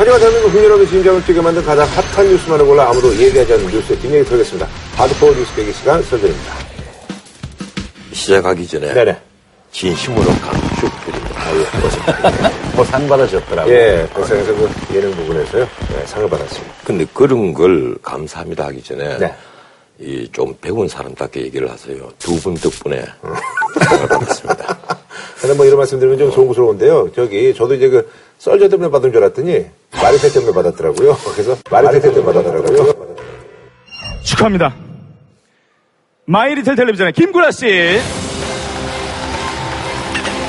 현재가 대한민국 국민으로도 심장을 뛰게 만든 가장 핫한 뉴스만을 골라 아무도 얘기하지 않는 뉴스의 뒷얘기 드리겠습니다. 하드코어 뉴스 대기 시간 선정입니다. 시작하기 전에 네네. 진심으로 감축 드립니다. 뭐 상 받으셨더라고요. 예, 고생해서 그 예능 부분에서요. 예, 상을 받았습니다. 근데 그런 걸 감사합니다 하기 전에 네. 이 좀 배운 사람답게 얘기를 하세요. 두 분 덕분에 상을 받았습니다. 근데 뭐 이런 말씀드리면 좀 송구스러운데요. 저도 이제 그 썰저 때문에 받은 줄 알았더니 마리테 때문에 받았더라고요. 그래서 마리테 때문에 받았더라고요. 축하합니다. 마이리틀 텔레비전의 김구라 씨.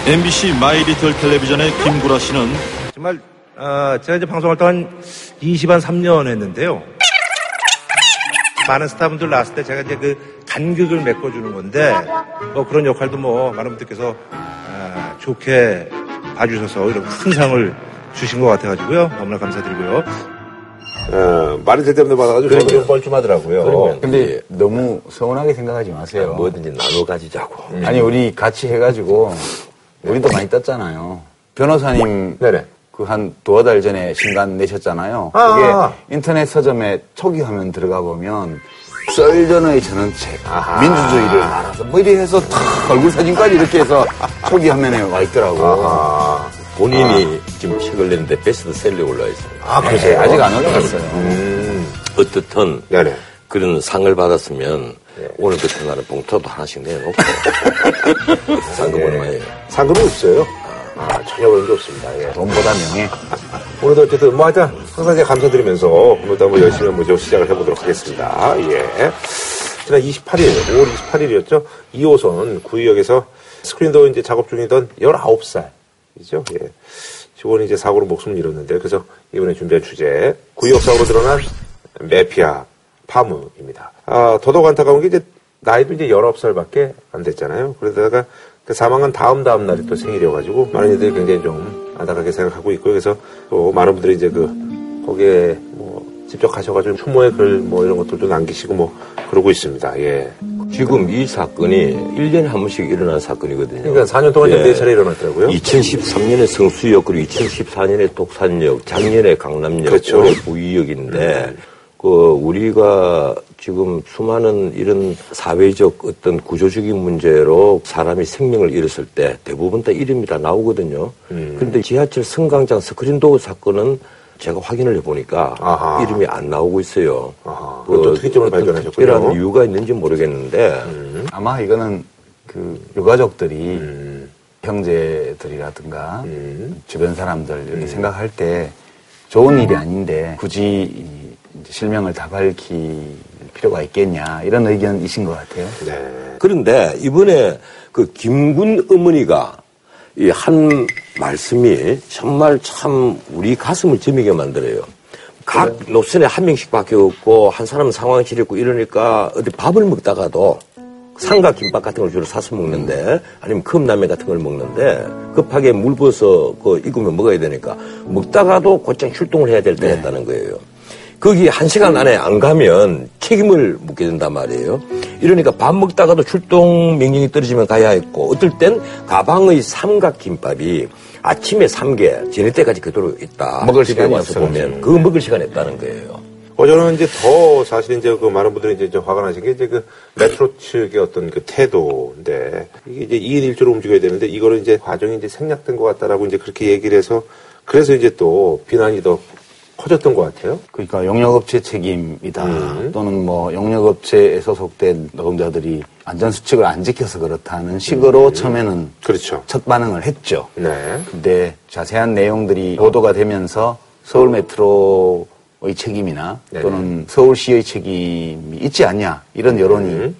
MBC 마이리틀 텔레비전의 김구라 씨는 정말 제가 이제 방송할 때 한 20한 3년 했는데요. 많은 스타분들 나왔을 때 제가 이제 그 간극을 메꿔주는 건데 뭐 그런 역할도 뭐 많은 분들께서 좋게 봐주셔서 이런 큰 상을 주신 것 같아가지고요. 너무나 감사드리고요. 마리텔 때문에 받아가지고 좀 뻘쭘하더라고요. 근데 너무 서운하게 생각하지 마세요. 뭐든지 나눠 가지자고. 아니 우리 같이 해가지고 우리도 많이 떴잖아요. 변호사님 그 한 두어 달 전에 신간 내셨잖아요. 그게 인터넷 서점에 초기 화면 들어가 보면 썰전의 전원책, 민주주의를 알아서 뭐 이래 해서 얼굴 사진까지 이렇게 해서 초기 화면에 와 있더라고. 본인이 지금 책을 냈는데 베스트셀러에 올라 있습니다. 아, 그러세요? 네, 아직 안 올라갔어요. 어떻든 네네. 그런 상을 받았으면 네. 오늘부터 나는 봉투도 하나씩 내놓고 상금 얼마예요? 상금은 없어요. 전혀 그런 게 없습니다. 예. 돈보다 명예. 오늘도 어쨌든 뭐 하여튼 항상 제가 감사드리면서 오늘도 한번 열심히 한번 시작을 해보도록 하겠습니다. 예. 지난 5월 28일이었죠. 2호선 구의역에서 스크린도어 이제 작업 중이던 19살. 이죠? 예. 직원이 이제 사고로 목숨을 잃었는데요. 그래서 이번에 준비한 주제, 구의역 사고로 드러난 매피아 파문입니다. 더더욱 안타까운 게 이제 나이도 이제 19살밖에 안 됐잖아요. 그러다가 그 사망한 다음 날이 또 생일이어가지고 많은 이들이 굉장히 좀 안타깝게 생각하고 있고요. 그래서 또 많은 분들이 이제 거기에 뭐 직접 가셔가지고 추모의 글 뭐 이런 것들도 남기시고 뭐 그러고 있습니다. 예. 지금 이 사건이 1년에 한 번씩 일어나는 사건이거든요. 그러니까 4년 동안 4차례 일어났더라고요. 2013년에 성수역, 그리고 2014년에 독산역, 작년에 강남역, 그렇죠. 올해 구의역인데 우리가 지금 수많은 이런 사회적 어떤 구조적인 문제로 사람이 생명을 잃었을 때 대부분 다 이름이 다 나오거든요. 그런데 지하철 승강장 스크린도어 사건은 제가 확인을 해보니까 아하. 이름이 안 나오고 있어요. 또 특이점을 발견하셨군요. 특별한 이유가 있는지 모르겠는데 아마 이거는 그 유가족들이 형제들이라든가 주변 사람들 이렇게 생각할 때 좋은 일이 아닌데 굳이 실명을 다 밝힐 필요가 있겠냐 이런 의견이신 것 같아요. 네. 그런데 이번에 그 김군 어머니가 이 한 말씀이 정말 참 우리 가슴을 저미게 만들어요. 각 노선에 한 명씩밖에 없고 한 사람은 상황실이 있고 이러니까 어디 밥을 먹다가도 삼각김밥 같은 걸 주로 사서 먹는데 아니면 컵라면 같은 걸 먹는데 급하게 물 부어서 익으면 먹어야 되니까 먹다가도 곧장 출동을 해야 될 때였다는 거예요. 거기 1시간 안에 안 가면 책임을 묻게 된단 말이에요. 이러니까 밥 먹다가도 출동 명령이 떨어지면 가야 했고 어떨 땐 가방의 삼각김밥이 아침에 3개, 지낼 때까지 그대로 있다. 먹을 시간이 와서 보면 그거 먹을 시간이 있다는 거예요. 저는 이제 더 사실 이제 그 많은 분들이 이제 화가 나신 게 이제 그 메트로 측의 어떤 그 태도인데 이게 이제 2인 1조로 움직여야 되는데 이거를 이제 과정이 이제 생략된 것 같다라고 이제 그렇게 얘기를 해서 그래서 이제 또 비난이 더 커졌던 것 같아요. 그러니까 용역업체 책임이다. 또는 뭐 용역업체에 소속된 노동자들이 안전수칙을 안 지켜서 그렇다는 식으로 처음에는 그렇죠. 첫 반응을 했죠. 네. 근데 자세한 내용들이 보도가 되면서 서울메트로의 책임이나 네네. 또는 서울시의 책임이 있지 않냐 이런 여론이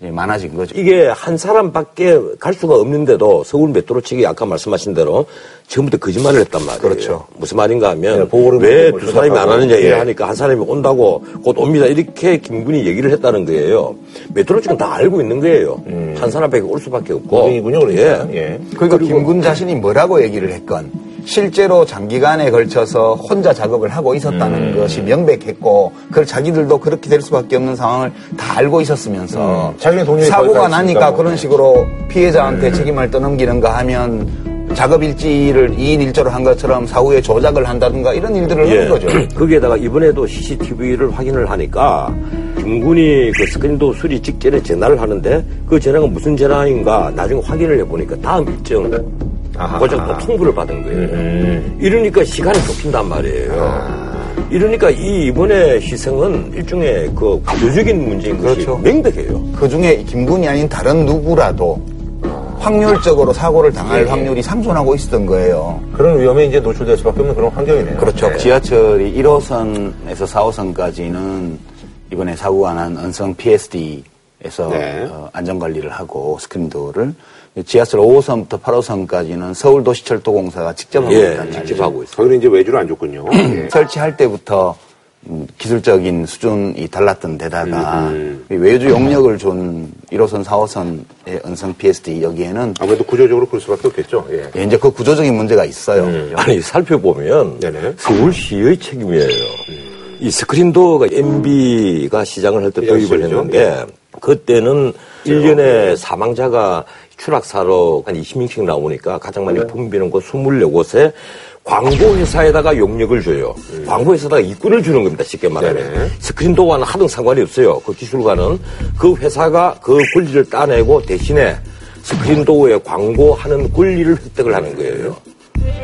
많아진 거죠. 이게 한 사람밖에 갈 수가 없는데도 서울 메트로 측이 아까 말씀하신 대로 처음부터 거짓말을 했단 말이에요. 그렇죠. 무슨 말인가 하면 왜 두 사람이 안 하느냐 얘기를 하니까 한 사람이 온다고 곧 옵니다 이렇게 김군이 얘기를 했다는 거예요. 메트로 측은 다 알고 있는 거예요. 한 사람밖에 올 수밖에 없고. 예. 그러니까 김군 자신이 뭐라고 얘기를 했건 실제로 장기간에 걸쳐서 혼자 작업을 하고 있었다는 것이 명백했고 그걸 자기들도 그렇게 될 수밖에 없는 상황을 다 알고 있었으면서 사고가 나니까 그런 식으로 피해자한테 책임을 떠넘기는가 하면 작업일지를 2인 1조로 한 것처럼 사후에 조작을 한다든가 이런 일들을 하는 거죠. 거기에다가 이번에도 CCTV를 확인을 하니까 김군이 그 스크린도 수리 직전에 전화를 하는데 그 전화가 무슨 전화인가 나중에 확인을 해보니까 다음 일정 보장법 통보를 받은 거예요. 이러니까 시간이 좁힌단 말이에요. 이러니까 이번에 희생은 일종의 그 구조적인 문제인 것이 그렇죠. 명백해요. 그중에 김군이 아닌 다른 누구라도 확률적으로 사고를 당할 확률이 상존하고 있었던 거예요. 그런 위험에 이제 노출될 수밖에 없는 그런 환경이네요. 그렇죠. 네. 지하철이 1호선에서 4호선까지는 이번에 사고가 난 언성 PSD에서 네. 안전관리를 하고 스크린도를 지하철 5호선부터 8호선까지는 서울도시철도공사가 직접 하고 있다는 예, 직접 하고 있어요. 거기는 이제 외주를 안 줬군요. 예. 설치할 때부터 기술적인 수준이 달랐던 데다가 외주 용역을 준 1호선, 4호선의 언성 PSD 여기에는 아무래도 구조적으로 그럴 수밖에 없겠죠. 예. 예, 이제 그 구조적인 문제가 있어요. 아니 살펴보면 네네. 서울시의 책임이에요. 이 스크린도어가 MB가 시장을 할 때 도입을 했는데 예. 그때는 1년에 사망자가 추락사로 한 20명씩 나오니까 가장 많이 붐비는 곳 24곳에 광고회사에다가 용역을 줘요. 광고회사에다가 이권을 주는 겁니다. 쉽게 말하면. 스크린도어와는 하등 상관이 없어요. 그 기술과는. 그 회사가 그 권리를 따내고 대신에 스크린도어에 광고하는 권리를 획득을 하는 거예요.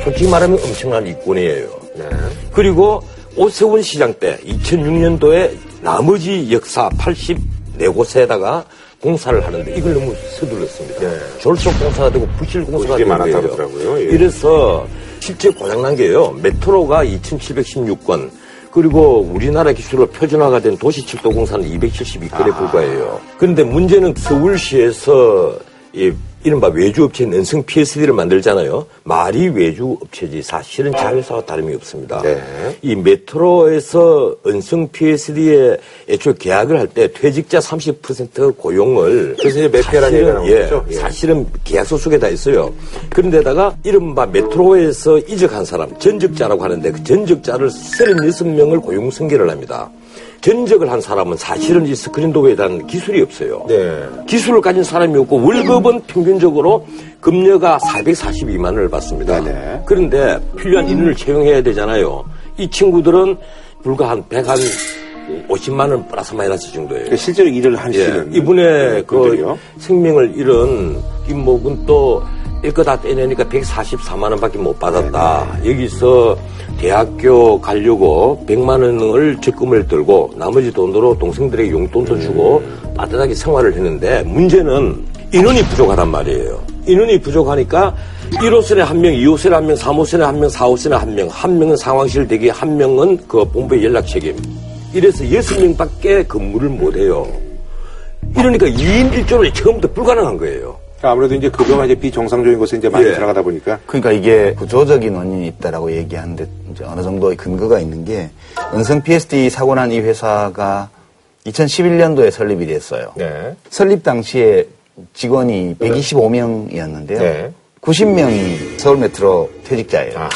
솔직히 말하면 엄청난 이권이에요. 네. 그리고 오세훈 시장 때 2006년도에 나머지 역사 84곳에다가 공사를 하는데 이걸 너무 서둘렀습니다. 네. 졸속 공사가 되고 부실 공사가 되고 많았다더라고요. 예. 이래서 실제 고장난 게요. 메트로가 2,716건 그리고 우리나라 기술로 표준화가 된 도시철도공사는 272건에 불과해요. 그런데 문제는 서울시에서 이 이른바 외주업체인 은성 PSD를 만들잖아요. 말이 외주업체지 사실은 자회사와 다름이 없습니다. 네. 이 메트로에서 은성 PSD에 애초에 계약을 할 때 퇴직자 30% 고용을 그래서 이제 매폐라는 얘기가 나온 거죠. 예, 사실은 계약서 속에 다 있어요. 그런데다가 이른바 메트로에서 이적한 사람 전적자라고 하는데 그 전적자를 36명을 고용 승계를 합니다. 전적을 한 사람은 사실은 이 스크린도어에 대한 기술이 없어요. 네. 기술을 가진 사람이 없고 월급은 평균적으로 급여가 442만 원을 받습니다. 네네. 그런데 필요한 인원을 채용해야 되잖아요. 이 친구들은 불과 한 150만 원 플러스 마이너스 정도예요. 실제로 일을 한 시는 예. 이분의 그 생명을 잃은 김목은 또 이거 다 떼내니까 144만 원밖에 못 받았다. 네네. 여기서 대학교 가려고 100만 원을 적금을 들고 나머지 돈으로 동생들에게 용돈도 주고 빠듯하게 생활을 했는데 문제는 인원이 부족하단 말이에요. 인원이 부족하니까 1호선에 1명, 2호선에 1명, 3호선에 1명, 4호선에 1명, 1명은 상황실 대기, 1명은 그 본부의 연락 책임. 이래서 6명밖에 근무를 못해요. 이러니까 2인 1조는 처음부터 불가능한 거예요. 아무래도 이제 급여가 이제 비정상적인 것에 이제 많이 들어가다 보니까. 그러니까 이게 구조적인 원인이 있다라고 얘기하는데 이제 어느 정도의 근거가 있는 게 은성 PSD 사고 난 이 회사가 2011년도에 설립이 됐어요. 네. 설립 당시에 직원이 125명이었는데요. 네. 90명이 서울 메트로 퇴직자예요. 아하.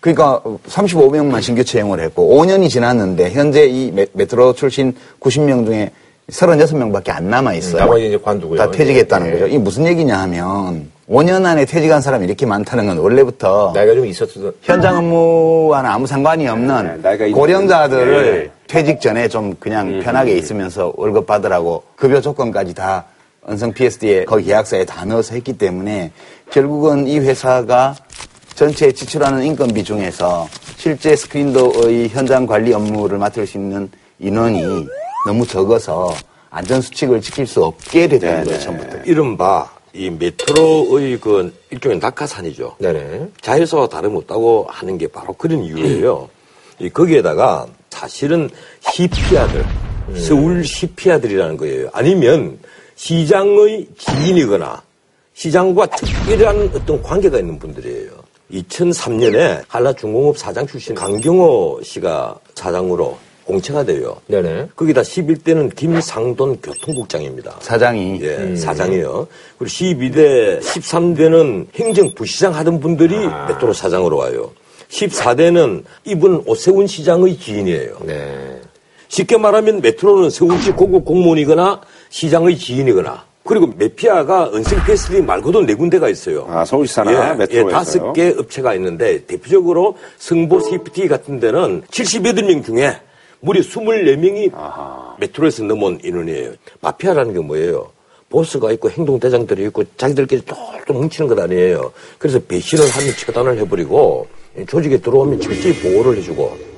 그러니까 35명만 신규 채용을 했고 5년이 지났는데 현재 이 메트로 출신 90명 중에 36명밖에 안 남아있어요. 나머지 이제 관두고요. 다 퇴직했다는 거죠. 이게 무슨 얘기냐 하면 5년 안에 퇴직한 사람이 이렇게 많다는 건 원래부터 나이가 좀 있었어도 현장 업무와는 아무 상관이 없는 고령자들을 퇴직 전에 좀 그냥 편하게 있으면서 월급 받으라고 급여 조건까지 다 언성 PSD에 거기 계약서에 다 넣어서 했기 때문에 결국은 이 회사가 전체에 지출하는 인건비 중에서 실제 스크린도어의 현장 관리 업무를 맡을 수 있는 인원이 너무 적어서 안전수칙을 지킬 수 없게 되는 거예요, 처음부터. 이른바 이 메트로의 그 일종의 낙하산이죠. 네네. 자회사와 다름없다고 하는 게 바로 그런 이유예요. 거기에다가 사실은 CPR들, 서울 CPR들이라는 거예요. 아니면 시장의 지인이거나 시장과 특별한 어떤 관계가 있는 분들이에요. 2003년에 한라중공업 사장 출신 강경호 씨가 사장으로 공채가 돼요. 네네. 거기다 11대는 김상돈 교통국장입니다. 사장이. 예, 사장이요. 그리고 12대, 13대는 행정부시장 하던 분들이 메트로 사장으로 와요. 14대는 이분 오세훈 시장의 지인이에요. 네. 쉽게 말하면 메트로는 서울시 고급 공무원이거나 시장의 지인이거나 그리고 메피아가 은생 PSD 말고도 네 군데가 있어요. 아, 서울시사나 메트로에서요? 예, 5개 업체가 있는데 대표적으로 성보 CFT 같은 데는 78명 중에 무려 24명이 아하. 메트로에서 넘어온 인원이에요. 마피아라는 게 뭐예요? 보스가 있고 행동대장들이 있고 자기들끼리 똘똘 뭉치는 것 아니에요. 그래서 배신을 하면 처단을 해버리고 조직에 들어오면 즉시 보호를 해주고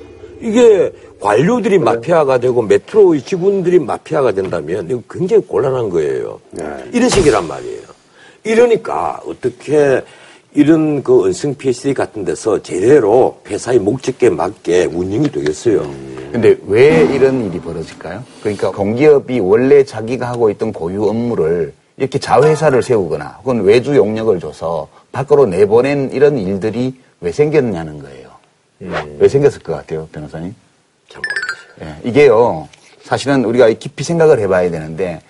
이게 관료들이 그래. 마피아가 되고 메트로의 직원들이 마피아가 된다면 이거 굉장히 곤란한 거예요. 네. 이런 식이란 말이에요. 이러니까 어떻게 이런 그 은생 PSD 같은 데서 제대로 회사의 목적에 맞게 운영이 되겠어요. 근데 왜 이런 일이 벌어질까요? 그러니까 공기업이 원래 자기가 하고 있던 고유 업무를 이렇게 자회사를 세우거나 혹은 외주 용역을 줘서 밖으로 내보낸 이런 일들이 왜 생겼냐는 거예요. 왜 생겼을 것 같아요, 변호사님? 잘 모르겠어요. 예, 이게요, 사실은 우리가 깊이 생각을 해봐야 되는데,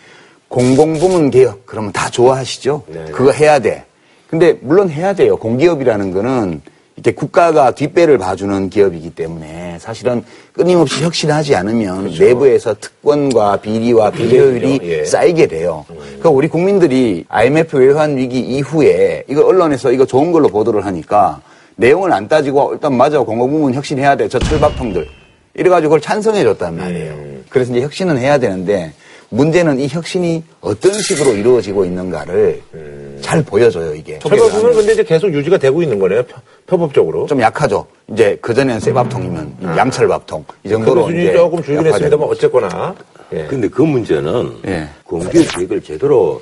공공부문 개혁, 그러면 다 좋아하시죠? 네네. 그거 해야 돼. 근데, 물론 해야 돼요. 공기업이라는 거는, 이렇게 국가가 뒷배를 봐주는 기업이기 때문에, 사실은 끊임없이 혁신하지 않으면, 그렇죠. 내부에서 특권과 비리와 비효율이 예. 쌓이게 돼요. 그러니까 우리 국민들이 IMF 외환위기 이후에, 이걸 언론에서 이거 좋은 걸로 보도를 하니까, 내용을 안 따지고 일단 맞아 공공부문 혁신해야 돼 저 철밥통들 이래가지고 그걸 찬성해줬단 말이에요. 그래서 이제 혁신은 해야 되는데 문제는 이 혁신이 어떤 식으로 이루어지고 있는가를 잘 보여줘요 이게. 철밥통은 근데 이제 계속 유지가 되고 있는 거네요 편법적으로. 좀 약하죠. 이제 그 전에는 쇠밥통이면 양철밥통 이 정도로 그 이제 조금 줄긴 했습니다만 어쨌거나. 예. 근데 그 문제는 예. 공개 계획을 제대로.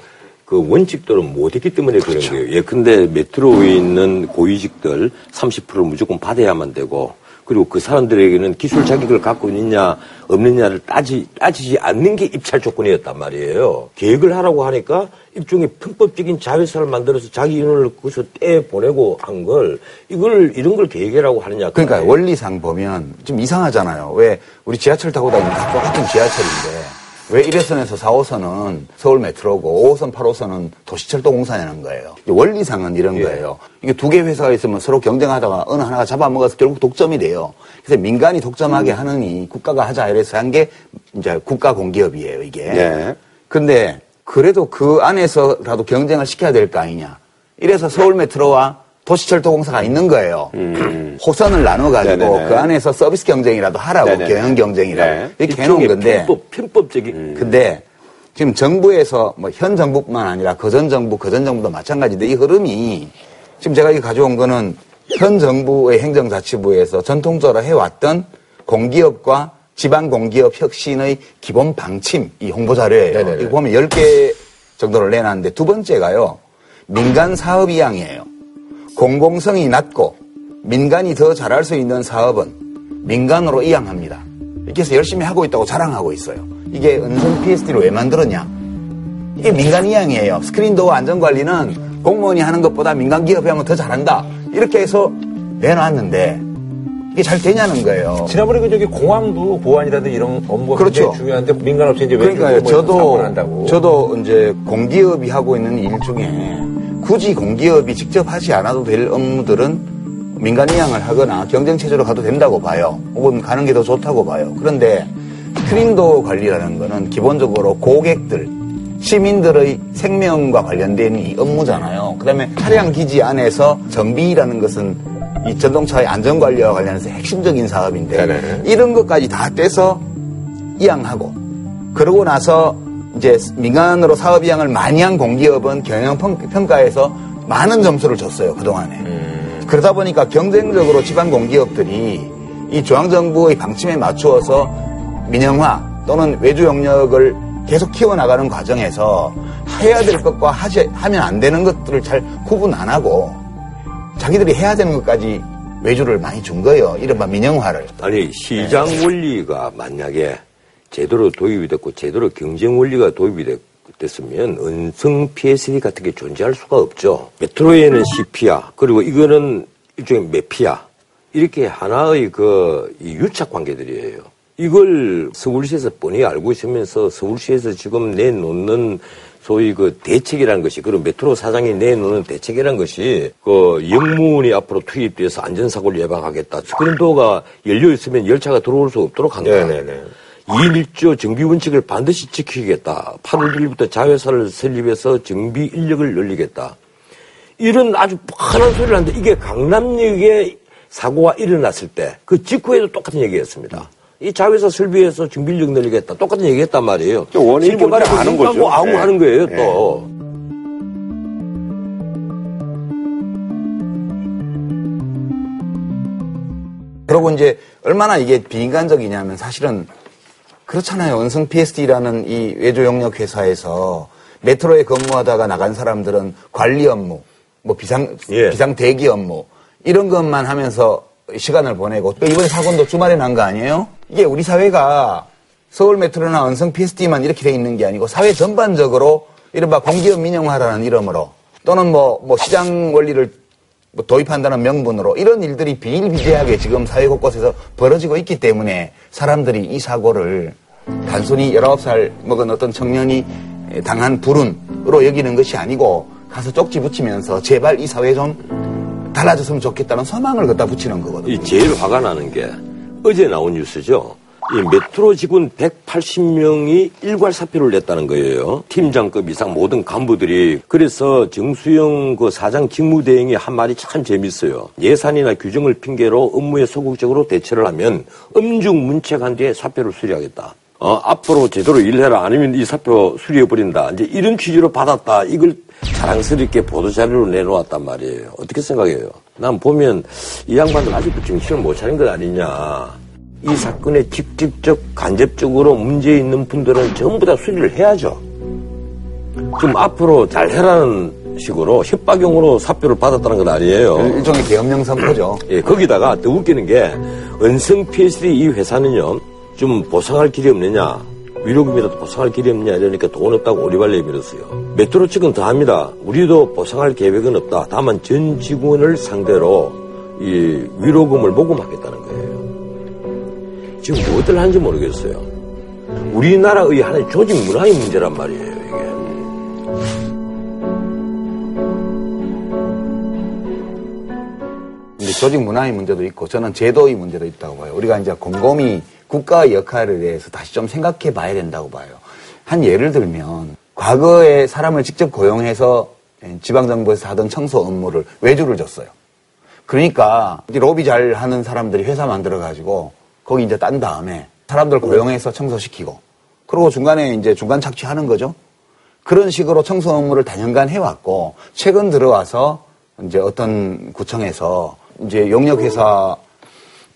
그 원칙대로 못했기 때문에 그렇죠. 그런 거예요. 예컨대 메트로에 있는 고위직들 30% 무조건 받아야만 되고 그리고 그 사람들에게는 기술 자격을 갖고 있느냐 없느냐를 따지지 않는 게 입찰 조건이었단 말이에요. 계획을 하라고 하니까 일종의 편법적인 자회사를 만들어서 자기 인원을 거기서 떼보내고 한 걸 이런 걸 계획이라고 하느냐. 그러니까 말이에요. 원리상 보면 좀 이상하잖아요. 왜 우리 지하철 타고 다니면 다 똑같은 지하철인데 왜 1호선에서 4호선은 서울 메트로고 5호선, 8호선은 도시철도 공사냐는 거예요. 원리상은 이런 예. 거예요. 이게 두 개 회사가 있으면 서로 경쟁하다가 어느 하나가 잡아먹어서 결국 독점이 돼요. 그래서 민간이 독점하게 하느니 국가가 하자 이래서 한 게 이제 국가 공기업이에요, 이게. 예. 근데 그래도 그 안에서라도 경쟁을 시켜야 될 거 아니냐. 이래서 서울 메트로와 도시철도 공사가 있는 거예요. 호선을 나눠가지고 네네네. 그 안에서 서비스 경쟁이라도 하라고 네네네. 경영 경쟁이라고 네. 이렇게 해놓은 건데 편법적인 근데 지금 정부에서 뭐 현 정부뿐만 아니라 그 전 정부도 마찬가지인데 이 흐름이 지금 제가 이거 가져온 거는 현 정부의 행정자치부에서 전통적으로 해왔던 공기업과 지방공기업 혁신의 기본 방침 이 홍보자료예요. 네네네. 이거 보면 10개 정도를 내놨는데 두 번째가요. 민간 사업 이양이에요. 공공성이 낮고 민간이 더 잘할 수 있는 사업은 민간으로 이양합니다. 이렇게 해서 열심히 하고 있다고 자랑하고 있어요. 이게 은생 PSD를 왜 만들었냐? 이게 민간 이양이에요. 스크린도어 안전관리는 공무원이 하는 것보다 민간기업이 하면 더 잘한다. 이렇게 해서 내놨는데 이게 잘 되냐는 거예요. 지난번에 그 저기 공항부 보안이라든지 이런 업무가 그렇죠. 굉장히 중요한데 민간업체 이제 왜 그런 거를 한다고. 저도 이제 공기업이 하고 있는 일 중에 굳이 공기업이 직접 하지 않아도 될 업무들은 민간 이양을 하거나 경쟁체제로 가도 된다고 봐요. 혹은 가는 게 더 좋다고 봐요. 그런데 스크린도어 관리라는 거는 기본적으로 고객들, 시민들의 생명과 관련된 이 업무잖아요. 그다음에 차량기지 안에서 정비라는 것은 이 전동차의 안전관리와 관련해서 핵심적인 사업인데 네네. 이런 것까지 다 떼서 이양하고 그러고 나서 이제 민간으로 사업 이양을 많이 한 공기업은 경영평가에서 많은 점수를 줬어요. 그동안에. 그러다 보니까 경쟁적으로 지방공기업들이 이 중앙정부의 방침에 맞추어서 민영화 또는 외주 영역을 계속 키워나가는 과정에서 해야 될 것과 하면 안 되는 것들을 잘 구분 안 하고 자기들이 해야 되는 것까지 외주를 많이 준 거예요. 이른바 민영화를. 아니 시장 원리가 만약에 제대로 도입이 됐고 제대로 경쟁 원리가 도입이 됐으면 은생 PSD 같은 게 존재할 수가 없죠. 메트로에는 CP야 그리고 이거는 일종의 메피야 이렇게 하나의 그 유착 관계들이에요. 이걸 서울시에서 뻔히 알고 있으면서 서울시에서 지금 내놓는 소위 그 대책이라는 것이 그런 메트로 사장이 내놓는 대책이라는 것이 그 영문이 앞으로 투입돼서 안전사고를 예방하겠다. 스크린도어가 열려 있으면 열차가 들어올 수 없도록 한다. 네네네. 2.1조 정비 원칙을 반드시 지키겠다. 8월 1일부터 자회사를 설립해서 정비 인력을 늘리겠다. 이런 아주 뻔한 소리를 하는데 이게 강남역에 사고가 일어났을 때 그 직후에도 똑같은 얘기였습니다. 이 자회사 설비에서 정비 인력 늘리겠다. 똑같은 얘기했단 말이에요. 원인이 뭔지 아는 거죠. 아우 네. 하는 거예요 또. 네. 그리고 이제 얼마나 이게 비인간적이냐면 사실은 그렇잖아요. 은승 PSD라는 이 외조 영역 회사에서 메트로에 근무하다가 나간 사람들은 관리 업무, 뭐 비상 대기 업무 이런 것만 하면서 시간을 보내고 또 이번 사건도 주말에 난 거 아니에요? 이게 우리 사회가 서울 메트로나 은승 PSD만 이렇게 돼 있는 게 아니고 사회 전반적으로 이른바 공기업 민영화라는 이름으로 또는 뭐 시장 원리를 뭐 도입한다는 명분으로 이런 일들이 비일비재하게 지금 사회 곳곳에서 벌어지고 있기 때문에 사람들이 이 사고를 단순히 19살 먹은 어떤 청년이 당한 불운으로 여기는 것이 아니고 가서 쪽지 붙이면서 제발 이 사회 좀 달라졌으면 좋겠다는 소망을 갖다 붙이는 거거든요. 이 제일 화가 나는 게 어제 나온 뉴스죠. 이 메트로 직원 180명이 일괄 사표를 냈다는 거예요. 팀장급 이상 모든 간부들이. 그래서 정수영 그 사장 직무대행이 한 말이 참 재밌어요. 예산이나 규정을 핑계로 업무에 소극적으로 대처를 하면 엄중문책한 뒤에 사표를 수리하겠다. 앞으로 제대로 일해라. 아니면 이 사표 수리해버린다. 이제 이런 취지로 받았다. 이걸 자랑스럽게 보도자료로 내놓았단 말이에요. 어떻게 생각해요? 난 보면 이 양반들 아직도 정신을 못 차린 것 아니냐. 이 사건에 직접적, 간접적으로 문제 있는 분들은 전부 다 수리를 해야죠. 좀 앞으로 잘해라는 식으로 협박용으로 사표를 받았다는 건 아니에요. 일종의 계엄령 선포죠. 예, 거기다가 더 웃기는 게 은성 PSD 이 회사는요, 좀 보상할 길이 없느냐, 위로금이라도 보상할 길이 없냐 이러니까 돈 없다고 오리발레 밀었어요. 메트로 측은 더합니다. 우리도 보상할 계획은 없다. 다만 전 직원을 상대로 이 위로금을 모금하겠다는 거예요. 지금 무엇을 하는지 모르겠어요. 우리나라의 하나의 조직 문화의 문제란 말이에요, 이게. 근데 조직 문화의 문제도 있고, 저는 제도의 문제도 있다고 봐요. 우리가 이제 곰곰이 국가의 역할에 대해서 다시 좀 생각해 봐야 된다고 봐요. 한 예를 들면, 과거에 사람을 직접 고용해서 지방정부에서 하던 청소 업무를 외주를 줬어요. 그러니까, 로비 잘 하는 사람들이 회사 만들어가지고, 거기 이제 딴 다음에 사람들 고용해서 청소시키고 그리고 중간에 이제 중간 착취하는 거죠. 그런 식으로 청소 업무를 단연간 해왔고 최근 들어와서 이제 어떤 구청에서 이제 용역회사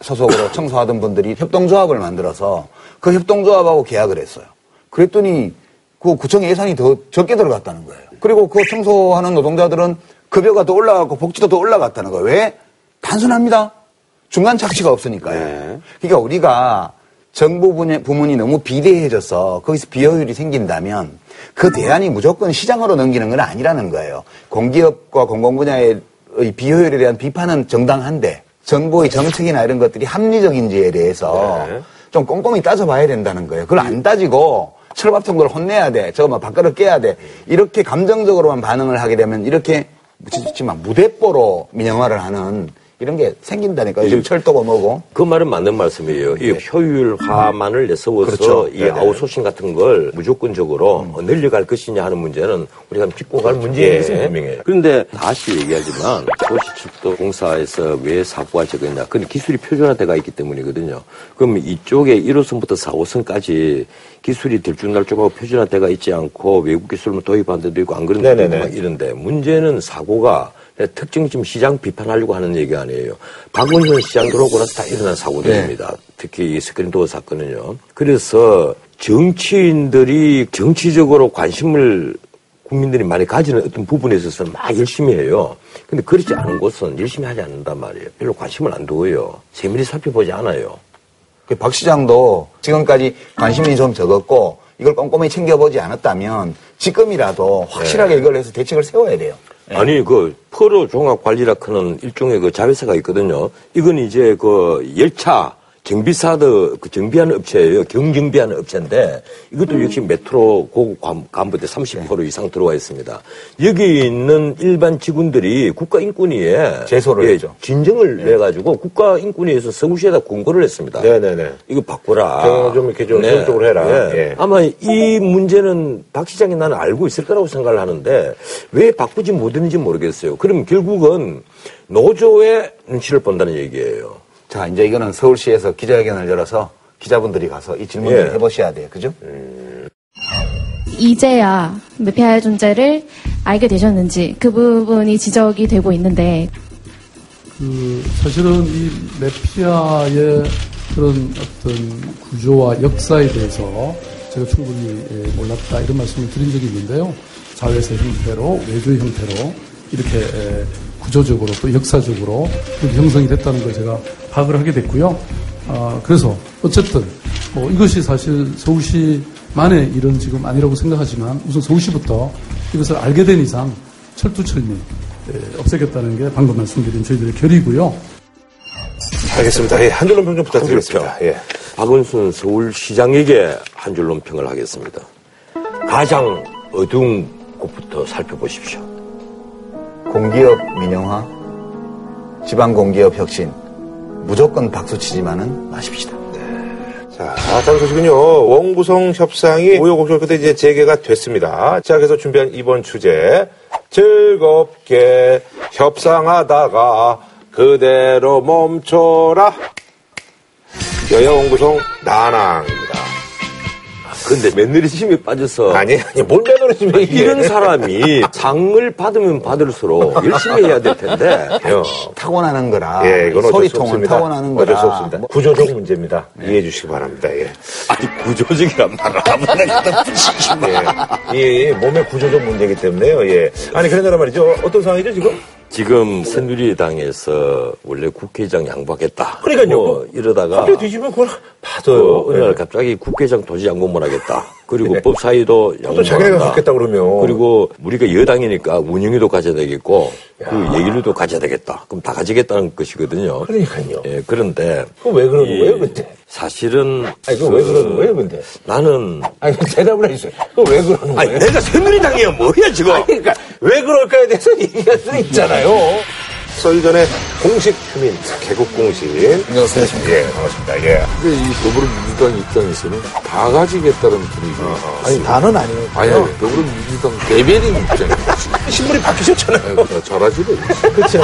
소속으로 청소하던 분들이 협동조합을 만들어서 그 협동조합하고 계약을 했어요. 그랬더니 그 구청의 예산이 더 적게 들어갔다는 거예요. 그리고 그 청소하는 노동자들은 급여가 더 올라갔고 복지도 더 올라갔다는 거예요. 왜? 단순합니다. 중간 착취가 없으니까요. 네. 그러니까 우리가 정부 부문이 너무 비대해져서 거기서 비효율이 생긴다면 그 대안이 무조건 시장으로 넘기는 건 아니라는 거예요. 공기업과 공공분야의 비효율에 대한 비판은 정당한데 정부의 정책이나 이런 것들이 합리적인지에 대해서 네. 좀 꼼꼼히 따져봐야 된다는 거예요. 그걸 안 따지고 철밥 정도를 혼내야 돼. 저거 막 밥그릇 깨야 돼. 이렇게 감정적으로만 반응을 하게 되면 이렇게 무대뽀로 민영화를 하는 이런 게 생긴다니까요. 지금 철도가 뭐고. 그 말은 맞는 말씀이에요. 네. 이 효율화만을 내세워서 그렇죠. 이 네네. 아웃소싱 같은 걸 무조건적으로 늘려갈 것이냐 하는 문제는 우리가 짚고 갈 문제예요. 분명해요. 그런데 다시 얘기하지만 도시철도공사에서 왜 사고가 적었냐. 그건 기술이 표준화되어 있기 때문이거든요. 그럼 이쪽에 1호선부터 4호선까지 기술이 들쭉날쭉하고 표준화되어 있지 않고 외국 기술만 도입한 데도 있고 안 그런 데도 있고 이런데 문제는 사고가 특징 지금 시장 비판하려고 하는 얘기 아니에요. 박원순 시장 들어오고 나서 다 일어난 사고들입니다. 네. 특히 이 스크린도어 사건은요. 그래서 정치인들이 정치적으로 관심을 국민들이 많이 가지는 어떤 부분에 있어서는 막 열심히 해요. 그런데 그렇지 않은 곳은 열심히 하지 않는단 말이에요. 별로 관심을 안 두어요. 세밀히 살펴보지 않아요. 박 시장도 지금까지 관심이 좀 적었고 이걸 꼼꼼히 챙겨보지 않았다면 지금이라도 확실하게 네. 이걸 해서 대책을 세워야 돼요. 네. 아니 그 포로 종합 관리라 하는 일종의 그 자회사가 있거든요. 이건 이제 그 열차 정비사도 그 정비하는 업체예요. 경정비하는 업체인데 이것도 역시 메트로 고급 간부대 30% 이상 들어와 있습니다. 여기 있는 일반 직원들이 국가인권위에 제소를 했죠. 진정을 내가지고 국가인권위에서 서구시에다 공고를 했습니다. 네네네. 이거 바꾸라. 좀 이렇게 좀 적극적으로 해라. 네. 예. 아마 이 문제는 박 시장이 나는 알고 있을 거라고 생각을 하는데 왜 바꾸지 못했는지 모르겠어요. 그럼 결국은 노조의 눈치를 본다는 얘기예요. 자, 이제 이거는 서울시에서 기자회견을 열어서 기자분들이 가서 이 질문을 해보셔야 돼요. 그죠? 이제야 매피아의 존재를 알게 되셨는지 그 부분이 지적이 되고 있는데. 사실은 이 매피아의 그런 어떤 구조와 역사에 대해서 제가 충분히 몰랐다 이런 말씀을 드린 적이 있는데요. 자회사 형태로, 외주 형태로 이렇게 구조적으로 또 역사적으로 형성이 됐다는 걸 제가 파악을 하게 됐고요. 그래서 어쨌든 뭐 이것이 사실 서울시만의 일은 지금 아니라고 생각하지만 우선 서울시부터 이것을 알게 된 이상 철두철미 없애겠다는 게 방금 말씀드린 저희들의 결의고요. 알겠습니다. 예, 한 줄 논평 좀 부탁드리겠습니다. 예. 박원순 서울시장에게 한 줄 논평을 하겠습니다. 가장 어두운 곳부터 살펴보십시오. 공기업 민영화, 지방공기업 혁신, 무조건 박수치지만은 마십시다. 네. 자, 다음 소식은요. 원구성 협상이 우여곡절 끝에 이제 재개가 됐습니다. 자, 그래서 준비한 이번 주제, 즐겁게 협상하다가 그대로 멈춰라. 여야 원구성 난항입니다. 근데 매너리즘에 빠져서 아니 뭘 매너리즘에 이런 사람이 상을 받으면 받을수록 열심히 해야 될 텐데 타고나는 거라 소리통은 타고나는 거라 어쩔 수 없습니다. 뭐, 구조적 문제입니다. 이해해 주시기 바랍니다. 예. 아니 구조적이란 말을 아무나 붙이지 마. 예, 몸의 구조적 문제이기 때문에요. 예. 아니 그러나 말이죠. 어떤 상황이죠 지금? 지금 새누리당에서 원래 국회의장 양보하겠다. 그러니까요. 뭐 이러다가 갑자기 뒤집으면 그걸 받아요. 어느 날 갑자기 국회의장 도저히 양보 못하겠다. 그리고 법사위도 양보 자기네가 받겠다 그러면. 그리고 우리가 여당이니까 운영위도 가져야 되겠고 그 예결위도 가져야 되겠다. 그럼 다 가지겠다는 것이거든요. 그러니까요. 예, 그런데 그거 왜 그러는 거예요 근데? 사실은 아니 그거 왜 그러는 거예요 근데? 나는 아니 대답을 해주세요. 그거 왜 그러는 거예요? 아니 내가 새누리당이야 뭐야 지금. 아니, 그러니까 왜 그럴까에 대해서 얘기할 수 있잖아요. 설 전에 공식 휴민, 개국 공식. 안녕하세요. 예, 반갑습니다. 예. 근데 이 더불어민주당 입장에서는 다 가지겠다는 분위기가. 아니, 다는 아니에요. 아니요. 더불어민주당 대변인 입장에서. 신분이 바뀌셨잖아요. 네, 잘하시네. 그렇죠.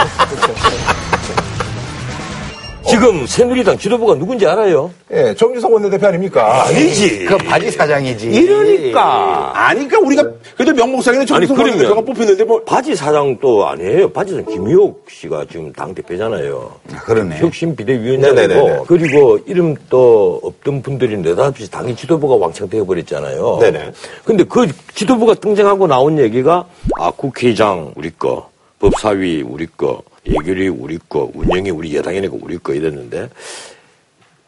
지금 새누리당 지도부가 누군지 알아요? 예, 정주성 원내대표 아닙니까? 아니지. 그 바지 사장이지. 이러니까. 아니까 우리가 그래도 명목상에는 정주성 원내대표가 뽑혔는데 뭐 바지 사장도 아니에요. 바지 사장 김희옥 씨가 지금 당 대표잖아요. 아, 그러네. 혁신 비대위원장이고 그리고 이름도 없던 분들이 느닷없이 당의 지도부가 왕창 되어버렸잖아요. 네네. 근데 그 지도부가 등장하고 나온 얘기가 아 국회의장 우리 거, 법사위 우리 거. 예결이 우리 거, 운영이 우리 여당이니까 우리 거 이랬는데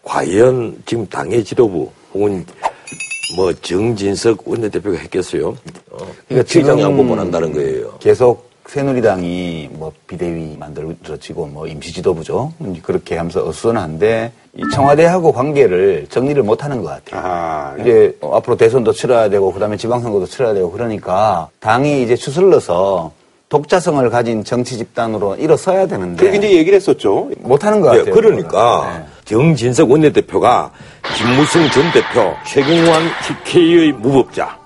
과연 지금 당의 지도부 혹은 뭐 정진석 원내대표가 했겠어요? 그러니까 지장 양보 못한다는 거예요. 계속 새누리당이 뭐 비대위 만들어지고 뭐 임시지도부죠. 그렇게 하면서 어수선한데 이 청와대하고 관계를 정리를 못하는 것 같아요. 아, 이제 앞으로 대선도 치러야 되고 그다음에 지방선거도 치러야 되고 그러니까 당이 이제 추슬러서. 독자성을 가진 정치 집단으로 일어서야 되는데. 그렇게 이제 얘기를 했었죠. 못하는 것 같아요. 네, 그러니까 정진석 원내대표가 김무성 전 대표, 최경환 TK의 무법자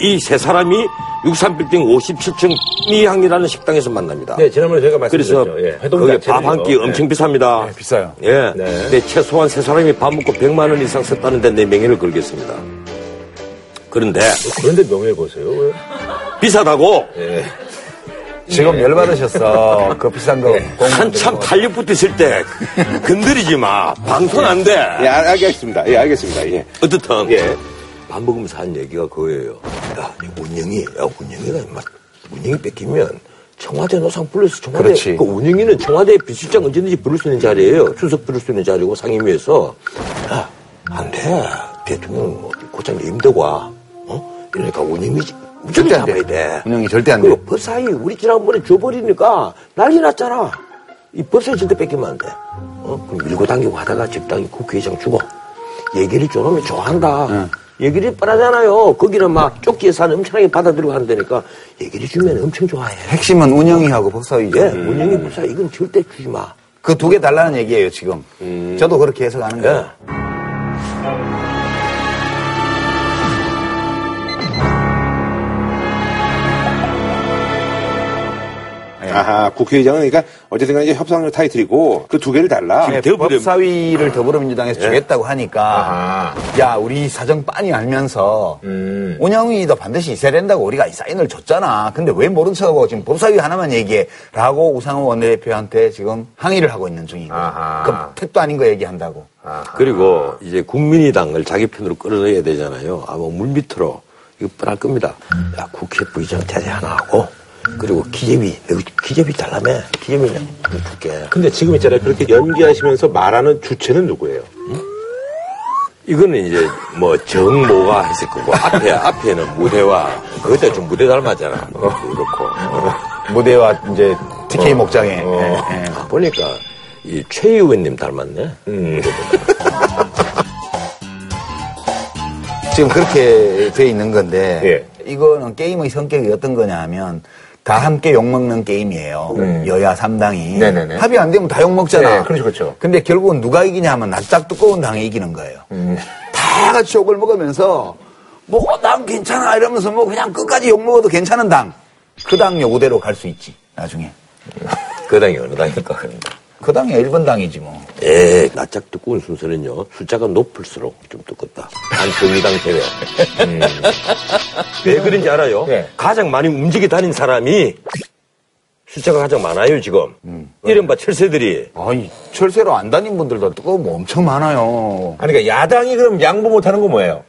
이 세 사람이 6.3빌딩 57층 미항이라는 식당에서 만납니다. 네, 지난번에 제가 말씀드렸죠. 그래서 거기 밥 한 끼 엄청 비쌉니다. 네, 비싸요. 예, 네. 네, 최소한 세 사람이 밥 먹고 100만 원 이상 썼다는데 내 명예를 걸겠습니다. 그런데 명예 보세요. 왜? 비싸다고. 네. 지금 열받으셨어. 그 비싼 거. 한참 탄력 붙으실 때 건드리지 마. 방송 안 돼. 예, 알겠습니다. 예, 알겠습니다. 예. 어떻든. 예. 밥 먹으면서 한 얘기가 그거예요. 운영이 뺏기면 청와대 노상 플러스 청와대. 그렇지. 그 운영이는 청와대 비실장 언제든지 부를 수 있는 자리예요. 수석 부를 수 있는 자리고 상임위에서. 야, 안 돼. 대통령 곧장 임대고 와. 어? 이러니까 운영이지. 절대 안 돼. 운영이 절대 안 돼. 법사위 우리 지난번에 줘버리니까 난리 났잖아. 이 벌써 진짜 뺏기면 안 돼. 그럼 밀고 당기고 하다가 집당이 국회의장 주고 얘기를 저놈이 좋아한다. 얘기를 빠르잖아요. 거기는 막 쪽지에 산 엄청나게 받아들이고 한다니까 얘기를 주면 엄청 좋아해. 핵심은 운영위하고 법사위죠. 예, 운영위 법사위 이건 절대 주지 마. 그 두 개 달라는 얘기예요 지금. 저도 그렇게 해석하는 예. 거예요. 아하, 국회의장은 그러니까 어쨌든 간에 협상료 타이틀이고 그 두 개를 달라. 네, 법사위를 더불어민주당에서 예. 주겠다고 하니까 아하. 야 우리 사정 빤히 알면서 운영위도 반드시 있어야 된다고 우리가 이 사인을 줬잖아. 근데 왜 모른 척하고 지금 법사위 하나만 얘기해라고 우상호 원내대표한테 지금 항의를 하고 있는 중이고 그럼 택도 아닌 거 얘기한다고. 아하. 그리고 이제 국민의당을 자기 편으로 끌어내야 되잖아요. 아마 물밑으로 이거 뻔할 겁니다. 야 국회 부의장 대제 하나 하고. 그리고 기재비, 여기 기재비 달라며. 기재비는 줄게. 근데 지금 있잖아요. 그렇게 연기하시면서 말하는 주체는 누구예요? 응? 이거는 이제 뭐 정모가 했을 거고, 앞에는 무대와, 그것도 좀 무대 닮았잖아. 그렇고. 무대와 이제 TK 목장에. 보니까 이 최 의원님 닮았네. 지금 그렇게 돼 있는 건데, 예. 이거는 게임의 성격이 어떤 거냐 하면, 다 함께 욕먹는 게임이에요. 여야 3당이. 네네네. 합의 안 되면 다 욕먹잖아. 네, 그렇죠, 그렇죠. 근데 결국은 누가 이기냐 하면 낯짝 두꺼운 당이 이기는 거예요. 다 같이 욕을 먹으면서, 뭐, 난 괜찮아. 이러면서 뭐, 그냥 끝까지 욕먹어도 괜찮은 당. 그 당 요구대로 갈 수 있지, 나중에. 그 당이 어느 당일까? 그 당이 1번 당이지 뭐. 예, 낯짝 두꺼운 순서는요. 숫자가 높을수록 좀 두껍다. 한정의당 제외. 왜 그런지 알아요? 네. 가장 많이 움직이 다닌 사람이 숫자가 가장 많아요 지금. 이른바 철새들이. 아니 철새로 안 다닌 분들도 두꺼운 뭐 엄청 많아요. 아니 그러니까 야당이 그럼 양보 못하는 거 뭐예요?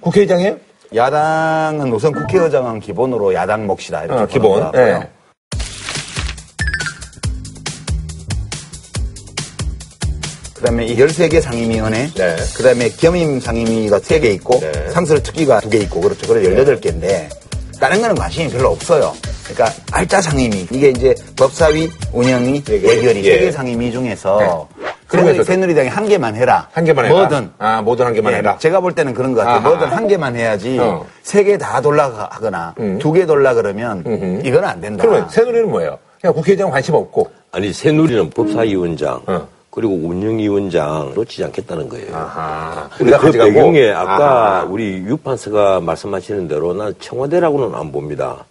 국회의장이에요? 야당은 우선 국회의장은 기본으로 야당 몫이다 이렇게 기본. 네. 그다음에 이 13개 상임위원회, 네. 그다음에 겸임 상임위가 3개 있고 네. 상설특위가 2개 있고 그렇죠. 그래서 18개인데 다른 거는 관심이 별로 없어요. 그러니까 알짜 상임위 이게 이제 법사위, 운영위, 예결위 3개 상임위 중에서 네. 그러면 새누리당이 한 개만 해라. 한 개만 해라. 뭐든 뭐든 한 개만 해라. 제가 볼 때는 그런 것 같아요. 아하. 뭐든 한 개만 해야지 세 개 다 돌라하거나 두 개 돌라 그러면 이건 안 된다. 그러면 새누리는 뭐예요? 그냥 국회의장 관심 없고. 아니 새누리는 법사위원장. 그리고 운영위원장 놓치지 않겠다는 거예요. 아하. 그러니까 그 배경에 아까 우리 유판서가 말씀하시는 대로 난 청와대라고는 안 봅니다.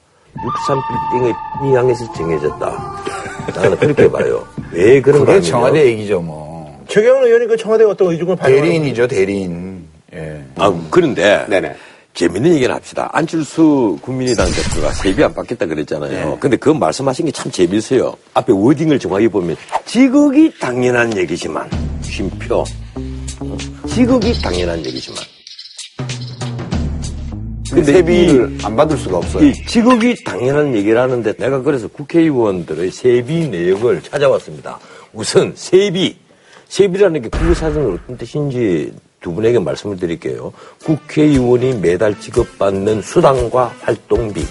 63빌딩의 이 향에서 정해졌다. 나는 그렇게 봐요. 왜 그런 거예요? 청와대 얘기죠, 뭐. 최경환 의원이 그 청와대 어떤 의중을 발휘하는 대리인이죠, 대리인. 예. 아 그런데 네네. 재밌는 얘기를 합시다. 안철수 국민의당 대표가 세비 안 받겠다 그랬잖아요. 네. 근데 그 말씀하신 게 참 재밌어요. 앞에 워딩을 정확히 보면 지극히 당연한 얘기지만 쉼표. 지극히 당연한 얘기지만. 근데 세비를 안 받을 수가 없어요. 이 지극히 당연한 얘기를 하는데 내가 그래서 국회의원들의 세비 내역을 찾아왔습니다. 우선 세비라는 게 국회사정은 어떤 뜻인지 두 분에게 말씀을 드릴게요. 국회의원이 매달 지급받는 수당과 활동비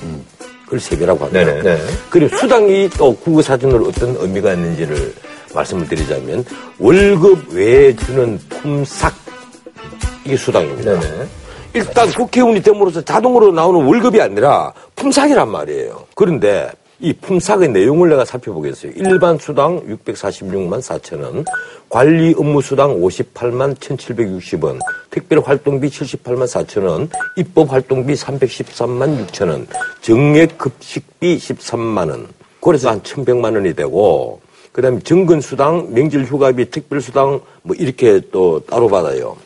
그걸 세비라고 합니다. 네네. 그리고 수당이 또 국고사정으로 어떤 의미가 있는지를 말씀을 드리자면 월급 외에 주는 품삯 이게 수당입니다. 네네. 일단 국회의원이 됨으로써 자동으로 나오는 월급이 아니라 품삯이란 말이에요. 그런데 이 품삯의 내용을 내가 살펴보겠어요. 일반 수당 646만 4천원, 관리 업무 수당 58만 1,760원, 특별 활동비 78만 4천원, 입법 활동비 313만 6천원, 정액 급식비 13만원. 그래서 한 1,100만원이 되고, 그 다음에 정근 수당, 명절 휴가비, 특별 수당, 뭐 이렇게 또 따로 받아요.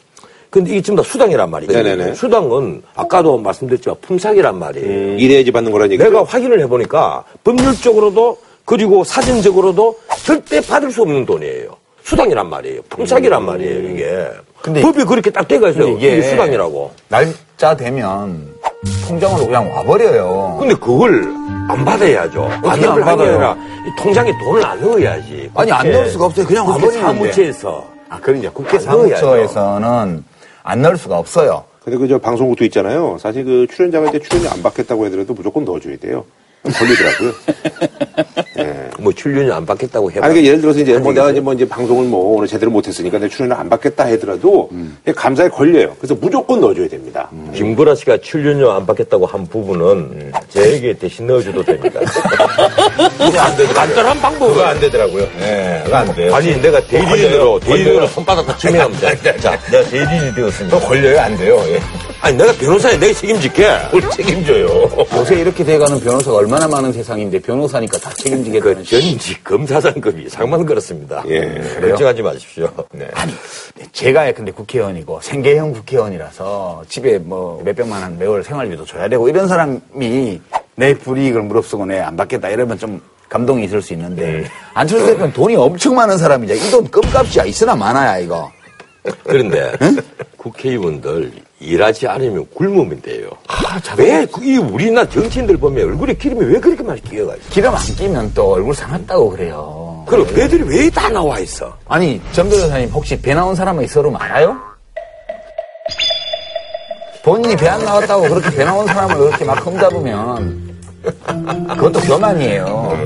근데 이게 지금 다 수당이란 말이에요. 네네네. 수당은 아까도 말씀드렸지만 품삯이란 말이에요. 일해야지 받는 거란 얘기죠. 내가 확인을 해보니까 법률적으로도 그리고 사진적으로도 절대 받을 수 없는 돈이에요. 수당이란 말이에요. 품삯이란 말이에요. 이게. 근데 법이 그렇게 딱 돼가 있어요. 이게 수당이라고. 날짜 되면 통장으로 그냥 와버려요. 근데 그걸 안 받아야죠. 안 받아요. 통장에 돈을 안 넣어야지. 국회. 아니 안 넣을 수가 없어요. 그냥 와버리는데. 사무처에서. 아 그러니까 국회 사무처에서는. 안 넣을 수가 없어요. 근데 그 저 방송국도 있잖아요. 사실 그 출연자한테 출연료 안 받겠다고 해더라도 무조건 넣어줘야 돼요. 걸리더라고요. 네. 뭐 출연료 안 받겠다고 해봐. 아니, 그러니까 예를 들어서 이제 뭐 내가 이제 뭐 이제 방송을 뭐 오늘 제대로 못했으니까 내 출연료 안 받겠다 하더라도 감사에 걸려요. 그래서 무조건 넣어줘야 됩니다. 김보라 씨가 출연료 안 받겠다고 한 부분은 저에게 대신 넣어줘도 됩니다. 그게 안 되더라고요. 간단한 방법. 그거 안 되더라고요. 네, 그거 안 돼요. 아니 내가 대리인으로 손바닥 다 치면 자, 내가 대리인이 되었습니다. 더 걸려요, 안 돼요. 예. 아니 내가 변호사야, 내가 책임질게. 뭘 책임져요? 요새 이렇게 돼가는 변호사가 얼마나 많은 세상인데 변호사니까 다 책임지게 되는. 전직 검사장급 이상만 그렇습니다. 예, 걱정하지 마십시오. 네. 아니 제가 근데 국회의원이고 생계형 국회의원이라서 집에 뭐 몇백만 원 매월 생활비도 줘야 되고 이런 사람이 내 불이익을 무릅쓰고 내 안 받겠다 이러면 좀 감동이 있을 수 있는데 안철수 대표는 돈이 엄청 많은 사람이자 이 돈 껌값이야. 있으나 마나야 이거. 그런데 응? 국회의원들 일하지 않으면 굶으면 돼요. 아, 왜 이 우리나라 정치인들 보면 얼굴에 기름이 왜 그렇게 많이 끼어가 있어? 기름 안 끼면 또 얼굴 상한다고 그래요. 그럼 배들이 왜 다 나와 있어? 아니 전 변호사님 혹시 배 나온 사람이 서로 많아요? 본인이 배 안 나왔다고 그렇게 배 나온 사람을 그렇게 막 흠잡으면 그것도 교만이에요.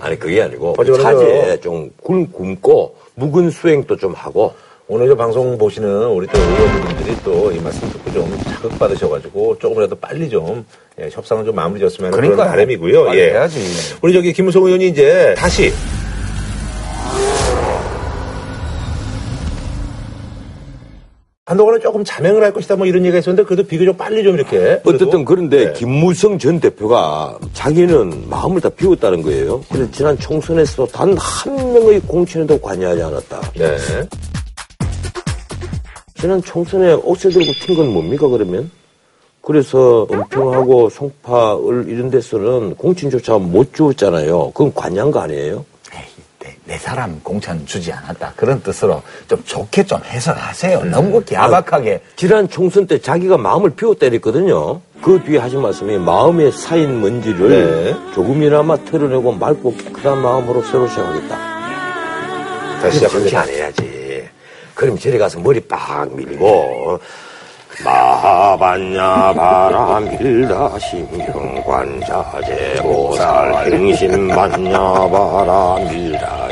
아니 그게 아니고 차제에 좀 굶고 묵은 수행도 좀 하고. 오늘 이 방송 보시는 우리 또 의원분들이 또 이 말씀 듣고 좀 자극받으셔가지고 조금이라도 빨리 좀 협상을 좀 마무리 졌으면 하는 그런 바람이고요. 빨리 해야지. 우리 저기 김무성 의원이 이제 다시 한동안은 조금 자명을 할 것이다 뭐 이런 얘기가 있었는데 그래도 비교적 빨리 좀 이렇게 어쨌든 그런데 네. 김무성 전 대표가 자기는 마음을 다 비웠다는 거예요. 그래서 지난 총선에서도 단 한 명의 공천에도 관여하지 않았다. 네. 지난 총선에 옥새 들고 튄 건 뭡니까 그러면? 그래서 은평하고 송파을 이런 데서는 공천조차 못 주었잖아요. 그건 관여한 거 아니에요? 내 사람 공천 주지 않았다 그런 뜻으로 좀 좋게 좀 해석하세요. 너무 그렇게 야박하게. 지난 총선 때 자기가 마음을 비웠다 이랬거든요. 그 뒤에 하신 말씀이 마음에 쌓인 먼지를 네. 조금이나마 털어내고 맑고 깨끗한 마음으로 새로 시작하겠다. 다시 그렇게 안 해야지. 그럼 저리 가서 머리 빡 밀고 마하반야 바라밀다 심경관자재 오살 행신반야 바라밀다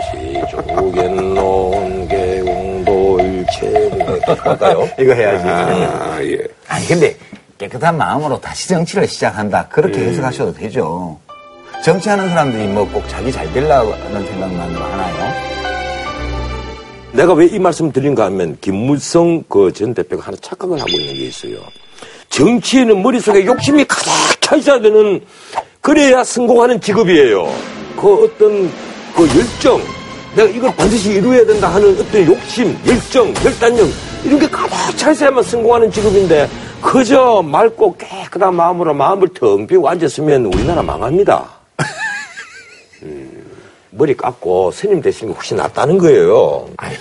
시조겐논개웅도일체 할까요? 이거 해야지. 아, 예. 아니 근데 깨끗한 마음으로 다시 정치를 시작한다 그렇게 해석하셔도 되죠. 정치하는 사람들이 뭐 꼭 자기 잘 되려고 하는 생각만으로 하나요? 내가 왜 이 말씀 드린가 하면 김무성 그 전 대표가 하나 착각을 하고 있는 게 있어요. 정치인은 머릿속에 욕심이 가득 차 있어야 되는 그래야 성공하는 직업이에요. 그 어떤 그 열정 내가 이걸 반드시 이루어야 된다 하는 어떤 욕심, 열정, 결단력 이런 게 가득 차 있어야만 성공하는 직업인데 그저 맑고 깨끗한 마음으로 마음을 텅 비우고 앉았으면 우리나라 망합니다. 머리 깎고 스님 되시는 게 훨씬 낫다는 거예요. 아이,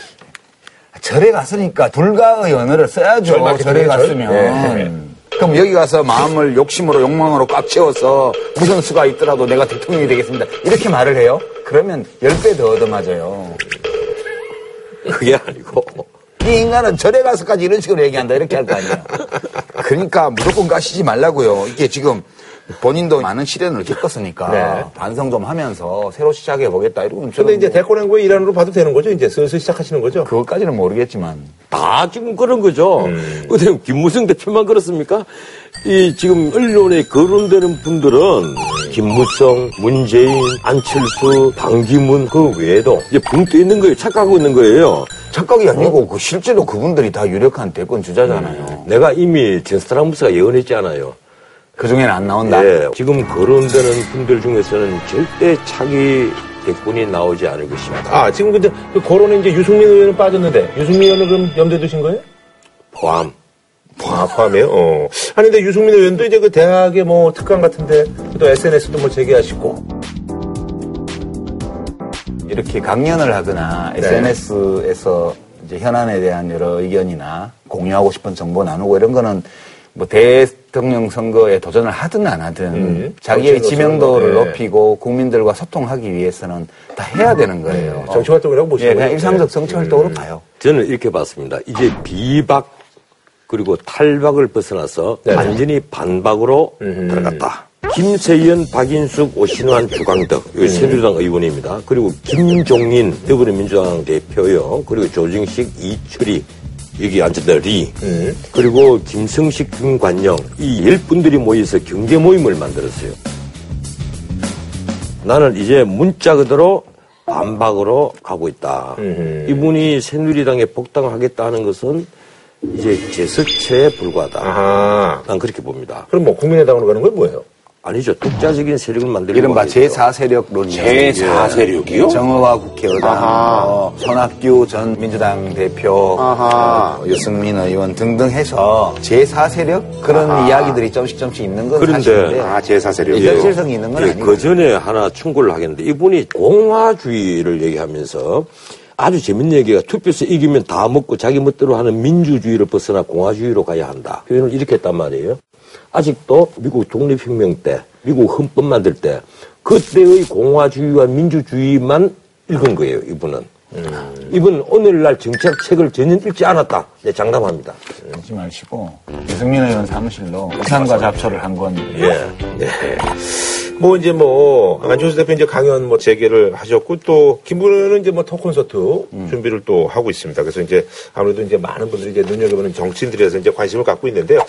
절에 갔으니까 불가의 언어를 써야죠. 절에 갔으면. 네. 그럼 여기 가서 마음을 욕심으로 욕망으로 꽉 채워서 무슨 수가 있더라도 내가 대통령이 되겠습니다. 이렇게 말을 해요? 그러면 10배 더 얻어맞아요. 그게 아니고. 이 인간은 절에 가서까지 이런 식으로 얘기한다. 이렇게 할 거 아니에요. 그러니까 무조건 가시지 말라고요. 이게 지금. 본인도 많은 시련을 겪었으니까 네. 반성 좀 하면서 새로 시작해 보겠다 이러고. 근데 이제 대권 행보의 일환으로 봐도 되는 거죠? 이제 슬슬 시작하시는 거죠? 그것까지는 모르겠지만 다 지금 그런 거죠. 근데 김무성 대표만 그렇습니까? 이 지금 언론에 거론되는 분들은 김무성, 문재인, 안철수, 반기문 그 외에도 이제 붕 떠 있는 거예요. 착각하고 있는 거예요. 착각이 아니고 그 실제로 그분들이 다 유력한 대권 주자잖아요. 내가 이미 젠스트라무스가 예언했잖아요. 그중에는 안 나온다? 네. 지금 거론되는 분들 중에서는 절대 차기 대권이 나오지 않을 것입니다. 아, 지금 근데 그 거론에 이제 유승민 의원은 빠졌는데, 유승민 의원은 그럼 염두에 두신 거예요? 포함해요? 아니, 근데 유승민 의원도 이제 그 대학의 뭐 특강 같은데, 또 SNS도 뭐 재개하시고. 이렇게 강연을 하거나 네. SNS에서 이제 현안에 대한 여러 의견이나 공유하고 싶은 정보 나누고 이런 거는 뭐 대통령 선거에 도전을 하든 안 하든 자기의 지명도를 높이고 국민들과 소통하기 위해서는 다 해야 되는 거예요. 정치 활동이라고 보시면 그냥 일상적 정치 활동으로 봐요. 저는 이렇게 봤습니다. 이제 비박 그리고 탈박을 벗어나서 완전히 반박으로 들어갔다. 김세연, 박인숙, 오신환, 주광덕, 여기 새누리당 의원입니다. 그리고 김종인, 더불어민주당 대표요. 그리고 조정식, 이철희, 여기 앉았다, 리. 그리고 김성식, 김관영, 이 10분들이 모여서 경제 모임을 만들었어요. 나는 이제 문자 그대로 반박으로 가고 있다. 이분이 새누리당에 복당하겠다 하는 것은 이제 제석체에 불과하다. 아하. 난 그렇게 봅니다. 그럼 뭐 국민의당으로 가는 건 뭐예요? 아니죠. 독자적인 세력을 만들고 이른바 제4세력론이요. 제4세력이요? 정호화 국회의장, 손학규 전 민주당 대표, 유승민 의원 등등 해서 제4세력? 그런 이야기들이 조금씩 있는 건 사실인데 제4세력이요. 현실성이 있는 건 아니에요. 그전에 하나 충고를 하겠는데 이분이 공화주의를 얘기하면서 아주 재밌는 얘기가 투표에서 이기면 다 먹고 자기 멋대로 하는 민주주의를 벗어나 공화주의로 가야 한다. 표현을 이렇게 했단 말이에요. 아직도 미국 독립혁명 때, 미국 헌법 만들 때 그때의 공화주의와 민주주의만 읽은 거예요, 이분은. 이분은 오늘날 정책책을 전혀 읽지 않았다. 네, 장담합니다. 읽지 마시고 유승민 의원 사무실로 우산과 잡초를 한 건. 뭐 이제 뭐 안철수 대표 이제 강연 뭐 재개를 하셨고 또 김부는 이제 뭐 토 콘서트 준비를 또 하고 있습니다. 그래서 이제 아무래도 이제 많은 분들이 이제 눈여겨보는 정치인들에서 이제 관심을 갖고 있는데요.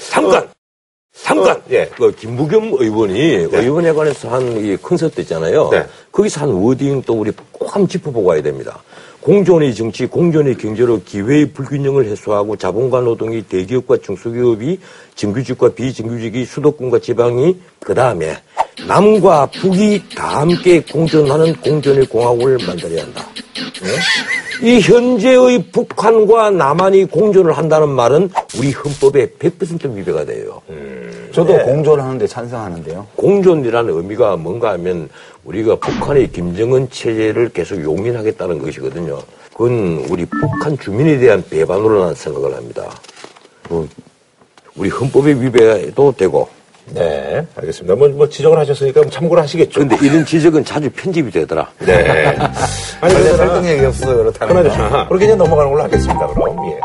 잠깐! 그 김부겸 의원이 의원에 관해서 한 이 콘서트 있잖아요. 거기서 한 워딩도 우리 꼭 한번 짚어보고 와야 됩니다. 공존의 정치, 공존의 경제로 기회의 불균형을 해소하고 자본과 노동이 대기업과 중소기업이 정규직과 비정규직이 수도권과 지방이 그 다음에 남과 북이 다 함께 공존하는 공존의 공화국을 만들어야 한다. 이 현재의 북한과 남한이 공존을 한다는 말은 우리 헌법에 100% 위배가 돼요. 저도 공존하는데 찬성하는데요. 공존이라는 의미가 뭔가 하면 우리가 북한의 김정은 체제를 계속 용인하겠다는 것이거든요. 그건 우리 북한 주민에 대한 배반으로 난 생각을 합니다. 우리 헌법의 위배도 되고. 네, 알겠습니다. 뭐 지적을 하셨으니까 참고를 하시겠죠. 근데 이런 지적은 자주 편집이 되더라. 네. 아니, 근데 설득력이 없어서 그렇다는 거. 그렇게 그냥 넘어가는 걸로 하겠습니다, 그럼. 예.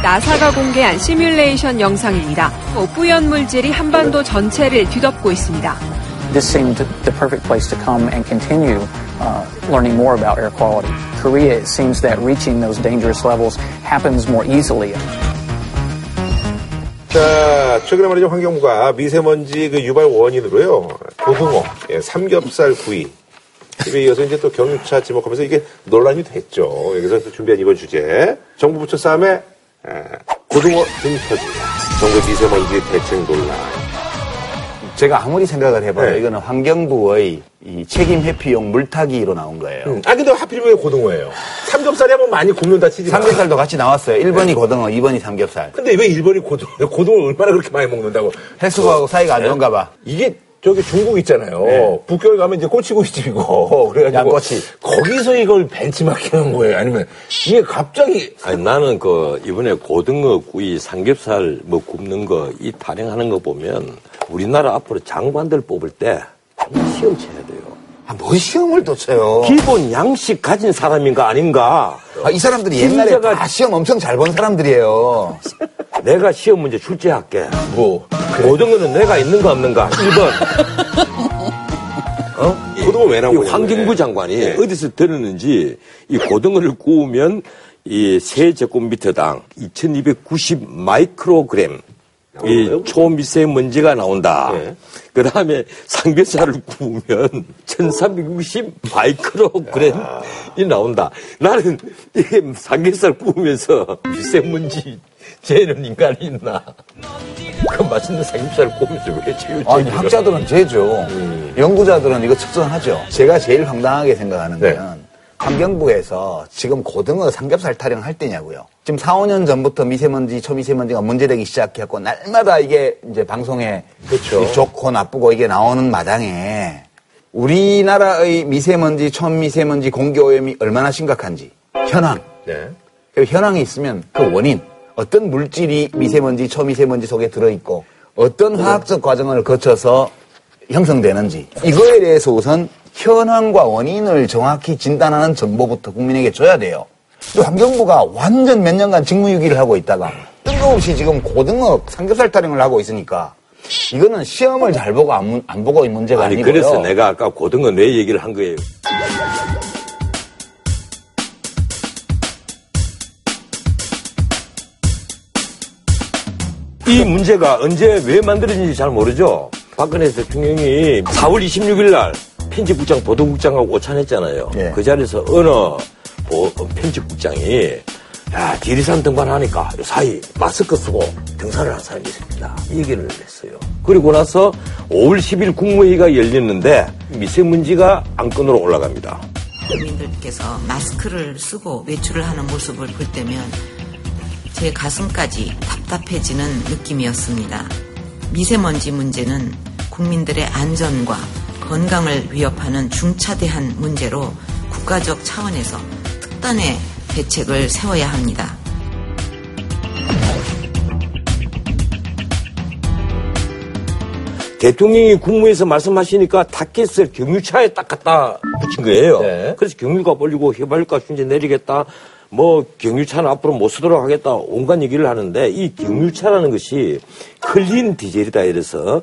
나사가 공개한 시뮬레이션 영상입니다. 오염 물질이 한반도 전체를 뒤덮고 있습니다. This seemed the perfect place to come and continue learning more about air quality. Korea, it seems that reaching those dangerous levels happens more easily. 자, 최근에 말이죠. 환경부가 미세먼지 그 유발 원인으로요. 고등어, 삼겹살 구이. 집에 이어서 이제 또 경유차 지목하면서 이게 논란이 됐죠. 여기서 또 준비한 이번 주제. 정부 부처 싸움에 고등어 등이 터집니다. 정부 미세먼지 대책 논란. 제가 아무리 생각을 해봐요. 이거는 환경부의 이 책임 회피용 물타기로 나온 거예요. 아, 근데 하필 왜 고등어예요? 삼겹살에 한번 많이 굽는다 치지. 삼겹살도 같이 나왔어요. 1번이 고등어, 2번이 삼겹살. 근데 왜 1번이 고등어예요? 고등어 얼마나 그렇게 많이 먹는다고? 해수부하고 사이가 안 좋은가 봐. 이게 저기 중국 있잖아요. 북경에 가면 이제 꼬치구이집이고. 그래가지고. 양꼬치. 거기서 이걸 벤치마킹 한 거예요? 아니면 이게 갑자기. 아니, 나는 이번에 고등어, 구이, 삼겹살 뭐 굽는 거, 이 단행하는 거 보면 우리나라 앞으로 장관들 뽑을 때 시험 쳐야 돼요. 아, 뭐 시험을 또 쳐요? 기본 양식 가진 사람인가 아닌가? 아, 이 사람들이 옛날에 다 시험 엄청 잘 본 사람들이에요. 내가 시험 문제 출제할게. 뭐? 고등어는 내가 있는가 없는가? 1번. 고등어 왜 나오냐? 환경부 장관이 어디서 들었는지 이 고등어를 구우면 이 세 제곱미터당 2290 마이크로그램. 이 초미세먼지가 나온다. 그 다음에 삼겹살을 구우면 1360 마이크로그램이 나온다. 나는 이게 삼겹살 구우면서 미세먼지 재는 인간이 있나? 그 맛있는 삼겹살 구우면서 왜 재우지? 아니, 학자들은 재죠. 연구자들은 이거 측정하죠. 제가 제일 황당하게 생각하는 건 환경부에서 지금 고등어 삼겹살 타령할 때냐고요. 지금 4, 5년 전부터 미세먼지, 초미세먼지가 문제되기 시작했고 날마다 이게 이제 방송에 좋고 나쁘고 이게 나오는 마당에 우리나라의 미세먼지, 초미세먼지 공기오염이 얼마나 심각한지 현황. 그리고 현황이 있으면 그 원인. 어떤 물질이 미세먼지, 초미세먼지 속에 들어있고 어떤 화학적 과정을 거쳐서 형성되는지 이거에 대해서 우선 현황과 원인을 정확히 진단하는 정보부터 국민에게 줘야 돼요. 또 환경부가 완전 몇 년간 직무유기를 하고 있다가 뜬금없이 지금 고등어 삼겹살 타령을 하고 있으니까 이거는 시험을 잘 보고 안 보고의 문제가 아니고요. 그래서 내가 아까 고등어 뇌 얘기를 한 거예요. 이 문제가 언제 왜 만들어진지 잘 모르죠. 박근혜 대통령이 4월 26일 날 편집국장 보도국장하고 오찬했잖아요. 네. 그 자리에서 어느 편집국장이 야, 지리산 등반하니까 이 사이 마스크 쓰고 등산을 한 사람이 있습니다. 이 얘기를 했어요. 그리고 나서 5월 10일 국무회의가 열렸는데 미세먼지가 안건으로 올라갑니다. 국민들께서 마스크를 쓰고 외출을 하는 모습을 볼 때면 제 가슴까지 답답해지는 느낌이었습니다. 미세먼지 문제는 국민들의 안전과 건강을 위협하는 중차대한 문제로 국가적 차원에서 특단의 대책을 세워야 합니다. 대통령이 국무에서 말씀하시니까 닭가슴살 경유차에 딱 갖다 붙인 거예요. 네. 그래서 경유가 벌리고 휘발유값 이제 내리겠다. 경유차는 앞으로 못 쓰도록 하겠다. 온갖 얘기를 하는데 이 경유차라는 것이 클린 디젤이다 이래서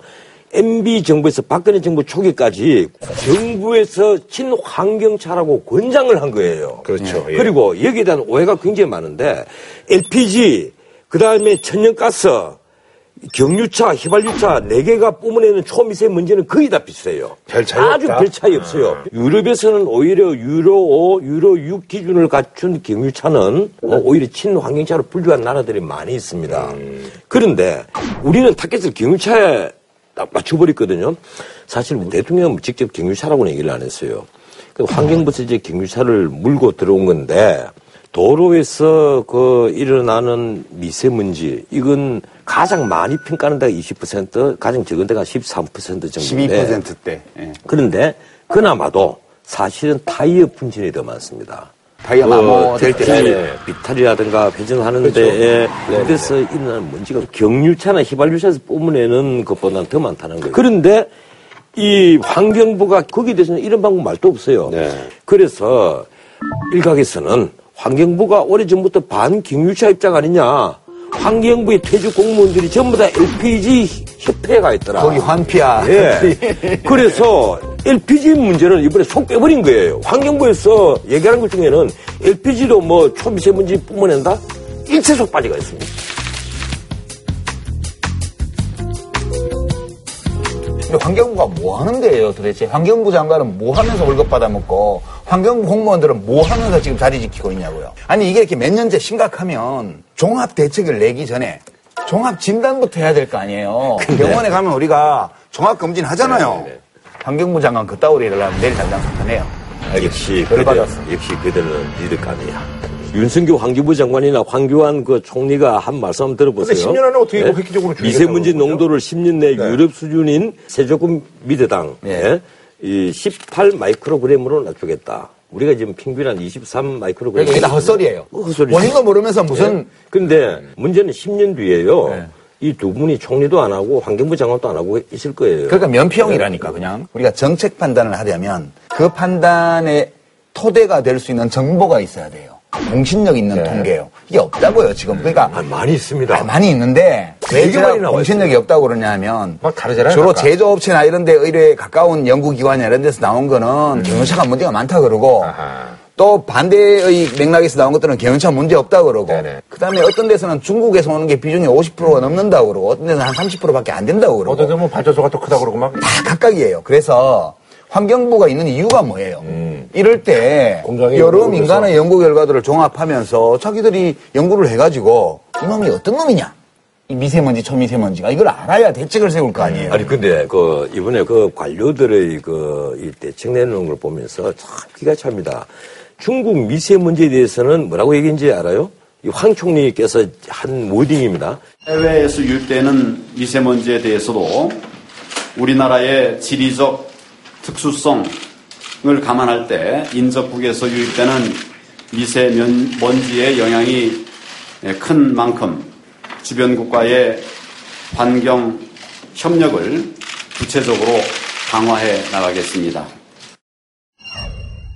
MB 정부에서 박근혜 정부 초기까지 정부에서 친환경차라고 권장을 한 거예요. 그렇죠. 예. 그리고 여기에 대한 오해가 굉장히 많은데 LPG, 그 다음에 천연가스, 경유차, 휘발유차 4개가 뿜어내는 초미세먼지는 거의 다 비슷해요. 별 차이 없다. 아주 별 차이 없어요. 유럽에서는 오히려 유로 5, 유로 6 기준을 갖춘 경유차는 오히려 친환경차로 분류한 나라들이 많이 있습니다. 그런데 우리는 타겟을 경유차에 맞춰버렸거든요. 사실 대통령은 직접 경유차라고는 얘기를 안 했어요. 환경부에서 이제 경유차를 물고 들어온 건데 도로에서 일어나는 미세먼지 이건 가장 많이 평가하는 데가 20%, 가장 적은 데가 13% 정도인데 12%대. 예. 그런데 그나마도 사실은 타이어 분진이 더 많습니다. 타이어 마모될 때 비탈이라든가 회전하는 데에 그래서 일어나는 먼지가 경유차나 휘발유차에서 뿜어내는 것보다는 더 많다는 거예요. 그런데 이 환경부가 거기에 대해서는 이런 방법 말도 없어요. 네. 그래서 일각에서는 환경부가 오래전부터 반경유차 입장 아니냐. 환경부의 퇴직 공무원들이 전부 다 LPG 협회에 가 있더라. 거기 환피야. 예. 그래서 LPG 문제는 이번에 속 빼버린 거예요. 환경부에서 얘기하는 것 중에는 LPG도 초미세먼지 뿜어낸다? 일체속 빠지가 있습니다. 근데 환경부가 뭐 하는 데예요 도대체? 환경부 장관은 뭐 하면서 월급 받아먹고 환경부 공무원들은 뭐 하면서 지금 자리 지키고 있냐고요. 아니 이게 이렇게 몇 년째 심각하면 종합 대책을 내기 전에 종합 진단부터 해야 될 거 아니에요. 병원에 가면 우리가 종합 검진 하잖아요. 네네. 환경부 장관 그따위로 일하려면 내일 당장 사퇴해요. 역시 그들은 리드감이야. 윤석열 환경부 장관이나 황교안 총리가 한 말씀 들어보세요. 근데 10년 안에 어떻게 이거 획기적으로 줄이겠다고 미세먼지 농도를 10년 내 유럽 수준인 세조금 미대당 18 마이크로그램으로 낮추겠다. 우리가 지금 평균 한 23 마이크로그램. 이게 다 헛소리예요. 원인 거 모르면서 무슨. 근데 문제는 10년 뒤에요. 네. 이 두 분이 총리도 안 하고 환경부 장관도 안 하고 있을 거예요. 그러니까 면피형이라니까 그냥. 우리가 정책 판단을 하려면 그 판단의 토대가 될 수 있는 정보가 있어야 돼요. 공신력 있는 통계요. 이게 없다고요 지금. 그러니까 많이 있습니다. 많이 있는데 왜 제가 공신력이 없다고 그러냐면 주로 제조업체나 이런 데 의뢰에 가까운 연구기관이나 이런 데서 나온 거는 경유차가 문제가 많다 그러고 아하. 또 반대의 맥락에서 나온 것들은 경유차 문제 없다 그러고 네네. 그다음에 어떤 데서는 중국에서 오는 게 비중이 50%가 넘는다 그러고 어떤 데는 한 30%밖에 안 된다 그러고 어떤 데는 발전소가 더 크다 그러고 막 다 각각이에요. 그래서 환경부가 있는 이유가 뭐예요? 이럴 때 여러 민간의 연구 결과들을 종합하면서 자기들이 연구를 해가지고 이놈이 어떤 놈이냐? 이 미세먼지, 초미세먼지가 이걸 알아야 대책을 세울 거 아니에요? 아니 근데 이번에 관료들의 이 대책 내놓은 걸 보면서 참 기가 찹니다. 중국 미세먼지에 대해서는 뭐라고 얘기인지 알아요? 이 황 총리께서 한 워딩입니다. 해외에서 유입되는 미세먼지에 대해서도 우리나라의 지리적 특수성을 감안할 때 인접국에서 유입되는 미세먼지의 영향이 큰 만큼 주변국과의 환경 협력을 구체적으로 강화해 나가겠습니다.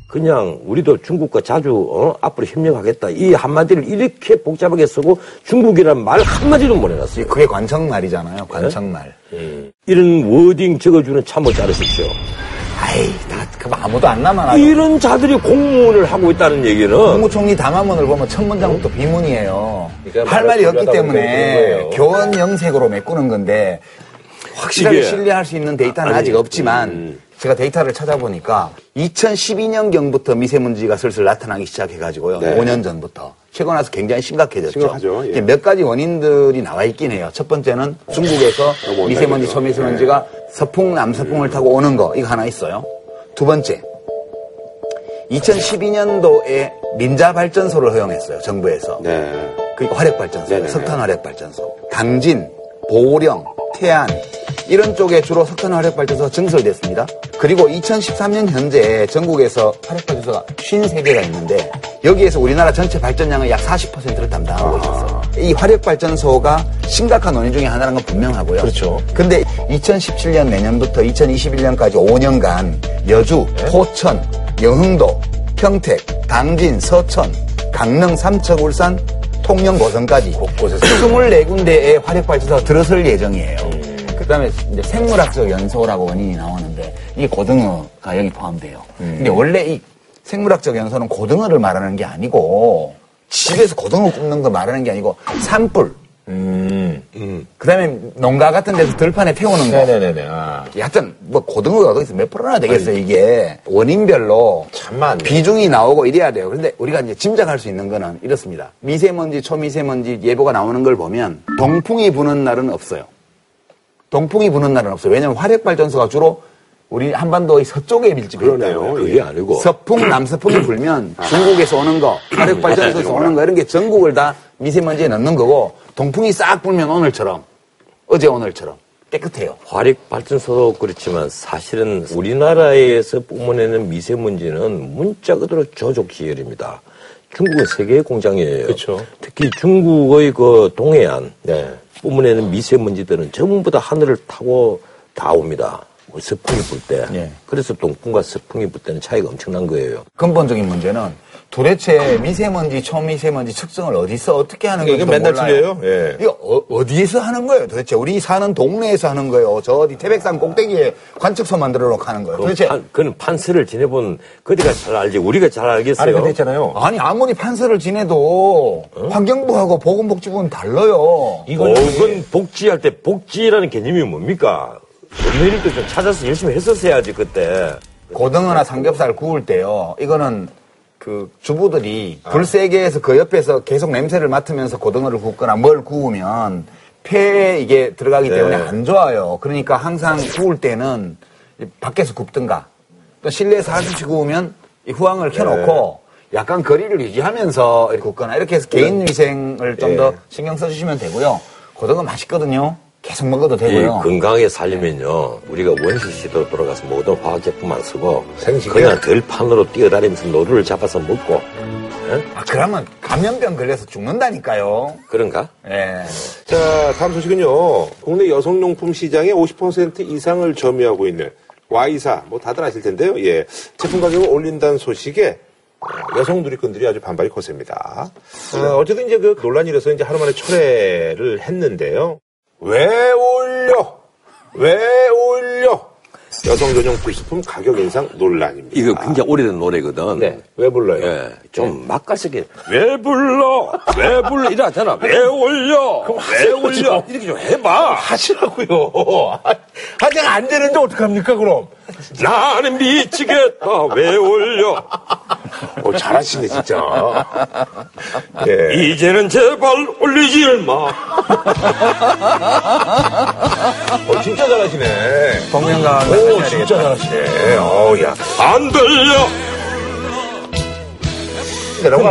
그냥 우리도 중국과 자주 앞으로 협력하겠다. 이 한마디를 이렇게 복잡하게 쓰고 중국이란 말 한마디도 못 해놨어요. 그게 관청말이잖아요. 관청말. 네? 이런 워딩 적어주는 참모 자르십시오. 아이, 다 그럼 아무도 안 남아나. 이런 자들이 공무원을 하고 있다는 얘기는. 국무총리 담화문을 보면 첫 문장부터 비문이에요. 그러니까 할 말이 없기 때문에 교원 영색으로 메꾸는 건데 확실하게 신뢰할 수 있는 데이터는 아직 없지만 제가 데이터를 찾아보니까 2012년경부터 미세먼지가 슬슬 나타나기 시작해가지고요. 네. 5년 전부터. 최근 와서 굉장히 심각해졌죠. 심각하죠. 예. 몇 가지 원인들이 나와 있긴 해요. 첫 번째는 중국에서 미세먼지, 초미세먼지가 서풍, 남서풍을 타고 오는 거. 이거 하나 있어요. 두 번째, 2012년도에 민자발전소를 허용했어요. 정부에서. 네. 그러니까 화력발전소, 석탄화력발전소. 당진, 보령, 태안. 이런 쪽에 주로 석탄 화력발전소가 증설됐습니다. 그리고 2013년 현재 전국에서 화력발전소가 53개가 있는데 여기에서 우리나라 전체 발전량의 약 40%를 담당하고 있었어요. 이 화력발전소가 심각한 원인 중에 하나라는 건 분명하고요. 그렇죠. 근데 2017년 내년부터 2021년까지 5년간 여주, 포천, 영흥도, 평택, 당진, 서천, 강릉, 삼척, 울산, 통영, 고성까지 곳곳에서 24군데의 화력발전소가 들어설 예정이에요. 그다음에 이제 생물학적 연소라고 원인이 나오는데 이게 고등어가 여기 포함돼요. 근데 원래 이 생물학적 연소는 고등어를 말하는 게 아니고 집에서 고등어 굽는 거 말하는 게 아니고 산불. 그다음에 농가 같은 데서 들판에 태우는 거. 네네네. 아. 하여튼 뭐 고등어가 거기서 몇 프로나 되겠어요. 아니, 이게 원인별로 비중이 나오고 이래야 돼요. 그런데 우리가 이제 짐작할 수 있는 거는 이렇습니다. 미세먼지, 초미세먼지 예보가 나오는 걸 보면 동풍이 부는 날은 없어요. 동풍이 부는 날은 없어요. 왜냐하면 화력발전소가 주로 우리 한반도의 서쪽에 밀집해 있다요. 그러네요. 그게 아니고. 서풍, 남서풍이 불면 중국에서 오는 거, 화력발전소에서 오는 거 이런 게 전국을 다 미세먼지에 넣는 거고 동풍이 싹 불면 오늘처럼, 어제 오늘처럼 깨끗해요. 화력발전소도 그렇지만 사실은 우리나라에서 뿜어내는 미세먼지는 문자 그대로 저족기열입니다. 중국은 세계의 공장이에요. 그렇죠. 특히 중국의 그 동해안. 네. 뿜어내는 미세먼지들은 전부 다 하늘을 타고 다 옵니다. 서풍이 불 때. 예. 그래서 동풍과 서풍이 불 때는 차이가 엄청난 거예요. 근본적인 문제는 도대체 미세먼지, 초미세먼지 측정을 어디서 어떻게 하는 건지 몰라요. 이게 맨날 틀려요. 예. 이거 어디에서 하는 거예요? 도대체 우리 사는 동네에서 하는 거예요. 저 어디 태백산 꼭대기에 관측소 만들어 놓고 하는 거예요. 도대체 그건 판서를 지내본 그대가 잘 알지. 우리가 잘 알겠어요. 아니, 근데 있잖아요. 아니 아무리 판서를 지내도 환경부하고 보건복지부는 달라요. 보건복지할 때 복지라는 개념이 뭡니까? 우리들도 좀 찾아서 열심히 했었어야지 그때. 고등어나 삼겹살 구울 때요. 이거는 그 주부들이 불 세게 해서 그 옆에서 계속 냄새를 맡으면서 고등어를 굽거나 뭘 구우면 폐에 이게 들어가기 때문에 안 좋아요. 그러니까 항상 구울 때는 밖에서 굽든가 또 실내에서 한숨씩 구우면 이 후황을 켜놓고 약간 거리를 유지하면서 이렇게 굽거나 이렇게 해서 개인 위생을 좀 더 신경 써주시면 되고요. 고등어 맛있거든요. 계속 먹어도 되고요. 건강하게 살려면요. 우리가 원시 시대로 돌아가서 모든 화학제품 안 쓰고 생식이야? 그냥 들판으로 뛰어다니면서 노루를 잡아서 먹고. 아, 그러면 감염병 걸려서 죽는다니까요. 그런가? 예. 자, 다음 소식은요. 국내 여성용품 시장의 50% 이상을 점유하고 있는 Y사, 뭐 다들 아실 텐데요. 예. 제품 가격을 올린다는 소식에 여성 누리꾼들이 아주 반발이 거셉니다. 어쨌든 이제 그 논란이 일어서 이제 하루 만에 철회를 했는데요. 왜 올려? 왜 올려? 여성 전용 필수품 가격 인상 논란입니다. 이거 굉장히 오래된 노래거든. 네. 왜 불러요? 예. 좀 맛깔스게. 왜 불러? 왜 불러? 이래 하잖아. 왜 올려? 그럼 왜 올려? 이렇게 좀 해봐. 하시라고요. 하자가 안 되는데 어떡합니까, 그럼? 나는 미치겠다. 왜 올려? 오, 잘하시네, 진짜. 예. 이제는 제발 올리지 마. 오, 진짜 잘하시네. 동명가. 오, 진짜 잘하시네. 어우야. 안 들려!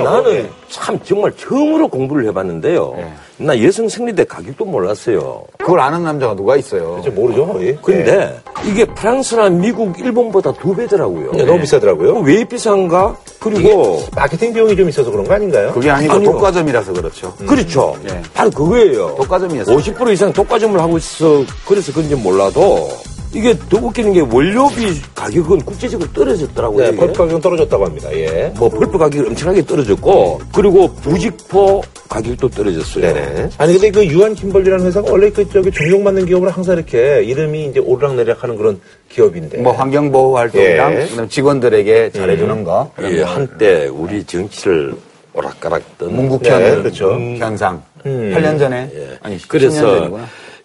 나는 참 정말 처음으로 공부를 해봤는데요. 예. 나 여성 생리대 가격도 몰랐어요. 그걸 아는 남자가 누가 있어요? 이제 모르죠, 거의. 근데 이게 프랑스나 미국, 일본보다 2배더라고요. 네, 너무 비싸더라고요. 왜 비싼가? 그리고 마케팅 비용이 좀 있어서 그런 거 아닌가요? 그게 아니고 아니요. 독과점이라서 그렇죠. 그렇죠. 바로 그거예요. 독과점이었어요. 50% 이상 독과점을 하고 있어. 그래서 그런지 몰라도 이게 더 웃기는 게 원료비 가격은 국제적으로 떨어졌더라고요. 네, 펄프 가격은 떨어졌다고 합니다. 예. 뭐 펄프 가격이 엄청나게 떨어졌고 그리고 부직포 가격도 떨어졌어요. 네네. 아니 근데 그 유한 김벌리라는 회사가 원래 그 저기 종용받는 기업으로 항상 이렇게 이름이 이제 오르락내리락하는 그런 기업인데. 뭐 환경보호 활동이랑 예. 직원들에게 잘해주는 거. 예, 한때 우리 정치를 오락가락던 문국현 네, 그렇죠. 현상. 8년 전에. 예. 아니, 그래서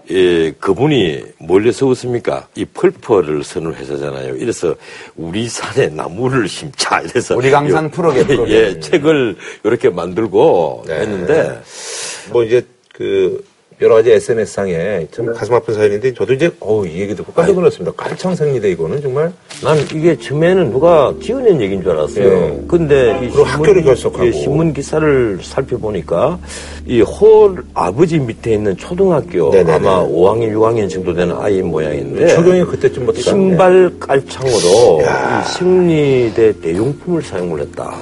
예, 그분이 몰려서 웃습니까? 이 펄퍼를 쓰는 회사잖아요. 이래서 우리 산에 나무를 심자. 이래서 우리 강산 요, 프로게 프로게. 예, 책을 이렇게 만들고 네. 했는데 뭐 이제 그 여러 가지 SNS상에 참 가슴 아픈 사연인데 저도 이제 이 얘기 듣고 깜짝 놀랐습니다. 가창 생리대 이거는 정말. 난 이게 처음에는 누가 지어낸 얘기인 줄 알았어요. 근데 이 학교를 결석하고 신문 기사를 살펴보니까 이 홀 아버지 밑에 있는 초등학교 네네네. 아마 5학년 6학년 정도 되는 아이 모양인데 초등이 그때쯤 뭐 신발 깔창으로 이 생리대 대용품을 사용을 했다.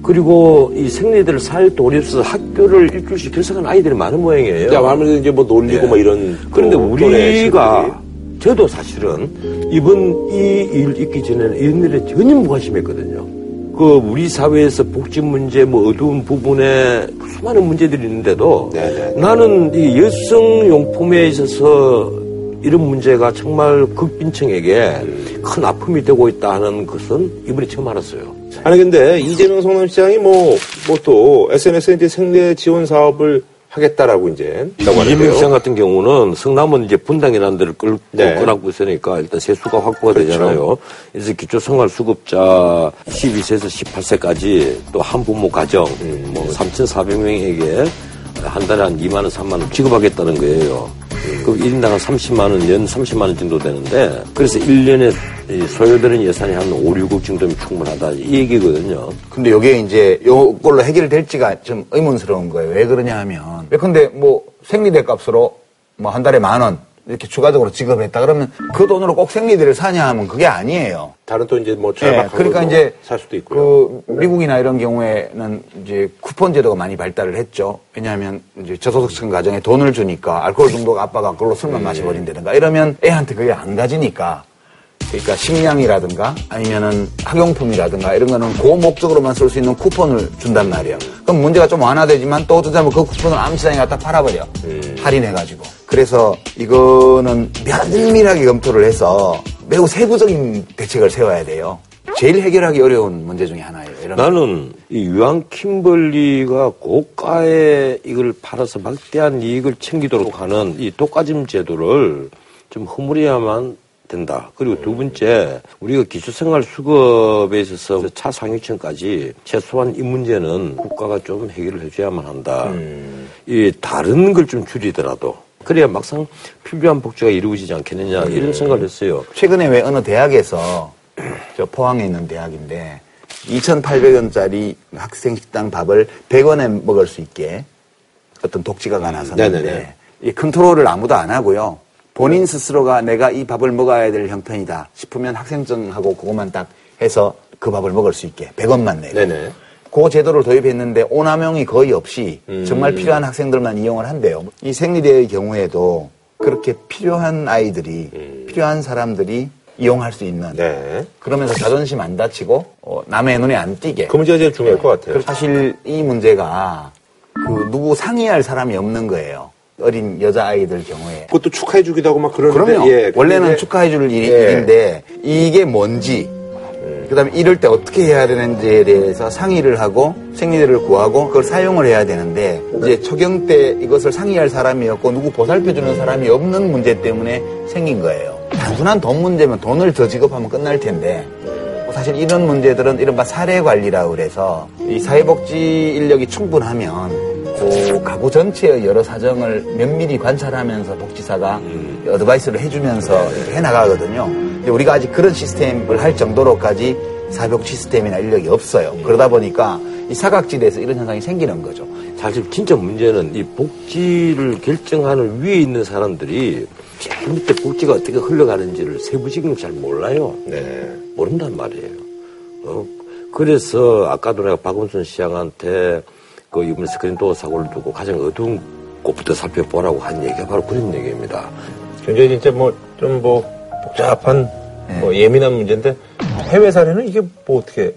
그리고 이 생리대를 살 돈이 없어서 학교를 일주일씩 결석한 아이들이 많은 모양이에요. 야, 아무래도 이제 뭐 놀리고 네. 뭐 이런. 그런데 우리가, 저도 사실은 이번 이 일 있기 전에는 이런 일에 전혀 무관심했거든요. 우리 사회에서 복지 문제, 뭐 어두운 부분에 수많은 문제들이 있는데도 네네. 나는 이 여성용품에 있어서 이런 문제가 정말 극빈층에게 큰 아픔이 되고 있다 하는 것은 이번에 처음 알았어요. 아니 근데 이재명 성남시장이 또 SNS에 이제 생리대 지원 사업을 하겠다라고 이제 이재명 시장 같은 경우는 성남은 이제 분당이라는 데를 끌고 끌고 있으니까 일단 세수가 확보가 그렇죠. 되잖아요. 그래서 기초생활수급자 12세에서 18세까지 또 한부모 가정 뭐 3,400명에게 한 달에 한 2만 원, 3만 원 지급하겠다는 거예요. 그럼 1인당 한 30만 원, 연 30만 원 정도 되는데 그래서 1년에 소요되는 예산이 한 5, 6억 정도면 충분하다 이 얘기거든요. 근데 이게 이제 요걸로 해결될지가 좀 의문스러운 거예요. 왜 그러냐 하면 근데 뭐 생리대 값으로 뭐 한 달에 10,000원 이렇게 추가적으로 지급했다 그러면 그 돈으로 꼭 생리대를 사냐 하면 그게 아니에요. 다른 또 이제 뭐 절박한 그러니까 이제 살 수도 있고요. 미국이나 이런 경우에는 이제 쿠폰 제도가 많이 발달을 했죠. 왜냐하면 이제 저소득층 가정에 돈을 주니까 알코올 중독 아빠가 그걸로 술만 마셔버린다든가 이러면 애한테 그게 안 가지니까. 그러니까 식량이라든가 아니면은 학용품이라든가 이런 거는 그 목적으로만 쓸 수 있는 쿠폰을 준단 말이에요. 그럼 문제가 좀 완화되지만 또 어쩌다 보면 그 쿠폰을 암시장에 갖다 팔아버려. 할인해가지고. 그래서 이거는 면밀하게 검토를 해서 매우 세부적인 대책을 세워야 돼요. 제일 해결하기 어려운 문제 중에 하나예요. 나는 이 유한 킴벌리가 고가에 이걸 팔아서 막대한 이익을 챙기도록 하는 이 독과점 제도를 좀 허물어야만 된다. 그리고 두 번째, 우리가 기초생활 수급에 있어서 차상위층까지 최소한 이 문제는 국가가 좀 해결을 해줘야만 한다. 이 다른 걸 좀 줄이더라도. 그래야 막상 필요한 복지가 이루어지지 않겠느냐 이런 생각을 했어요. 최근에 왜 어느 대학에서 저 포항에 있는 대학인데 2,800원짜리 학생 식당 밥을 100원에 먹을 수 있게 어떤 독지가가 나섰는데 이 컨트롤을 아무도 안 하고요. 본인 스스로가 내가 이 밥을 먹어야 될 형편이다 싶으면 학생증하고 그것만 딱 해서 그 밥을 먹을 수 있게 100원만 내고 네네. 그 제도를 도입했는데 오남용이 거의 없이 정말 필요한 학생들만 이용을 한대요. 이 생리대의 경우에도 그렇게 필요한 아이들이 필요한 사람들이 이용할 수 있는 네. 그러면서 자존심 안 다치고 남의 눈에 안 띄게 그 문제가 제일 중요할 것 같아요. 사실 이 문제가 그 누구 상의할 사람이 없는 거예요. 어린 여자아이들 경우에. 그것도 축하해주기도 하고 막 그러는데. 그럼요. 예, 원래는 축하해줄 일인데 이게 뭔지 그다음에 이럴 때 어떻게 해야 되는지에 대해서 상의를 하고 생리대를 구하고 그걸 사용을 해야 되는데 이제 초경 때 이것을 상의할 사람이 없고 누구 보살펴주는 사람이 없는 문제 때문에 생긴 거예요. 단순한 돈 문제면 돈을 더 지급하면 끝날 텐데 사실 이런 문제들은 이른바 사례관리라고 그래서 이 사회복지 인력이 충분하면 가구 전체의 여러 사정을 면밀히 관찰하면서 복지사가 어드바이스를 해주면서 해나가거든요. 근데 우리가 아직 그런 시스템을 할 정도로까지 사회복지 시스템이나 인력이 없어요. 그러다 보니까 이 사각지대에서 이런 현상이 생기는 거죠. 사실 진짜 문제는 이 복지를 결정하는 위에 있는 사람들이 제일 밑에 복지가 어떻게 흘러가는지를 세부적으로 잘 몰라요. 네. 모른단 말이에요. 그래서 아까도 내가 박원순 시장한테 이번 스크린도어 사고를 두고 가장 어두운 곳부터 살펴보라고 한 얘기가 바로 그런 얘기입니다. 굉장히 진짜 좀 복잡한 예민한 문제인데 해외 사례는 이게 뭐 어떻게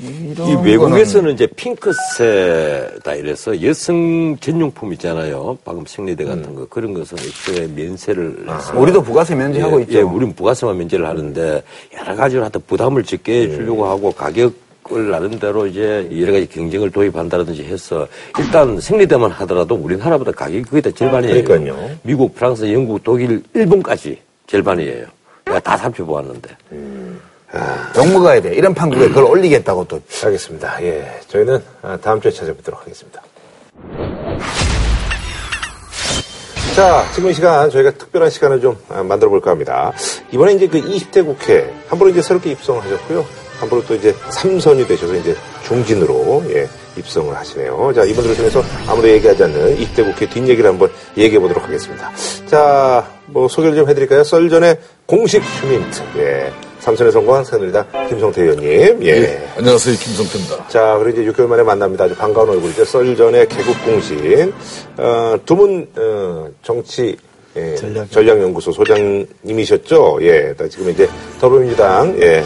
이 외국에서는 이제 핑크세다 이래서 여성 전용품 있잖아요. 방금 생리대 같은 거 그런 것은 애초에 면세를 해서 우리도 부가세 면제하고 있죠. 예, 우리는 부가세만 면제를 하는데 여러 가지로 하여튼 부담을 짓게 주려고 하고 가격을 나름대로 이제 여러 가지 경쟁을 도입한다든지 해서 일단 생리대만 하더라도 우리나라보다 가격이 거의 다 절반이에요. 그러니까요. 미국, 프랑스, 영국, 독일, 일본까지 절반이에요. 내가 다 살펴보았는데. 정부 가야 돼. 이런 판국에 그걸 올리겠다고 또. 알겠습니다. 예. 저희는 다음 주에 찾아뵙도록 하겠습니다. 자, 지금 이 시간 저희가 특별한 시간을 좀 만들어 볼까 합니다. 이번에 이제 그 20대 국회, 한 번은 이제 새롭게 입성하셨고요. 한 번은 또 이제 3선이 되셔서 이제 중진으로, 예, 입성을 하시네요. 자, 이분들을 통해서 아무도 얘기하지 않는 20대 국회 뒷얘기를 한번 얘기해 보도록 하겠습니다. 자, 뭐 소개를 좀 해드릴까요? 썰전의 공식 휴민트. 예. 삼선에 성공한 새누리당 김성태 의원님. 예. 예. 안녕하세요. 김성태입니다. 자, 그리고 이제 6개월 만에 만납니다. 아주 반가운 얼굴이죠. 썰전의 개국공신. 두 분, 정치, 예, 전략연구소 소장님이셨죠. 예. 지금 이제 더불어민주당, 예.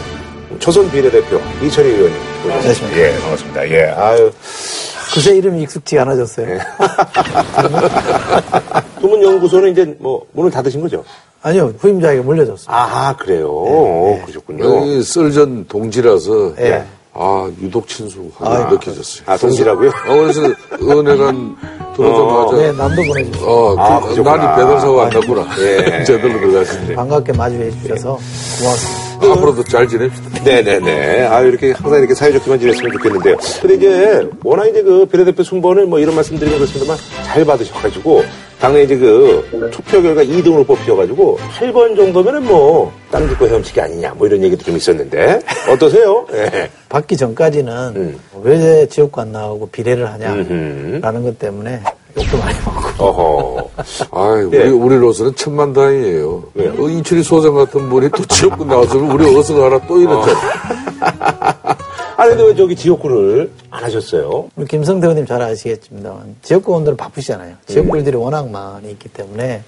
초선 비례대표 이철희 의원님. 안녕하십니까. 예. 반갑습니다. 예. 아유. 그새 이름이 익숙지 않아졌어요. 예. 두문 연구소는 이제 뭐, 문을 닫으신 거죠? 아니요, 후임자에게 물려줬습니다. 아, 그래요? 네, 네. 그러셨군요. 썰전 동지라서, 네. 아, 유독 친숙하게 느껴졌어요. 아, 동지라고요? 그래서 은혜관 들어오자마자. 네, 남도 보내주셨어요. 난이 배달사가 왔다구나. 네. 제대로 들어가시네. 반갑게 마주해 주셔서 네. 고맙습니다. 앞으로도 잘 지냅시다. 네네네. 아, 이렇게 항상 이렇게 사이좋게만 지냈으면 좋겠는데요. 근데 이제 워낙 이제 그 비례대표 순번을 뭐 이런 말씀드리면 그렇습니다만 잘 받으셔가지고 당내 이제 그 투표 결과 2등으로 뽑히셔가지고 8번 정도면은 뭐 땅 짓고 헤엄치기 아니냐 뭐 이런 얘기도 좀 있었는데 어떠세요? 네. 받기 전까지는 왜 지역구 안 나오고 비례를 하냐라는 것 때문에 욕도 많이 먹고. 어허. 아이, 네. 우리로서는 천만 다행이에요. 네. 이철희 소장 같은 분이 또 지역구 나왔으면 우리 어디서 가라 또 이랬잖아요. 아니, 근데 왜 저기 지역구를 안 하셨어요? 우리 김성태 의원님 잘 아시겠지만, 지역구원들은 바쁘시잖아요. 지역구들이 워낙 많이 있기 때문에,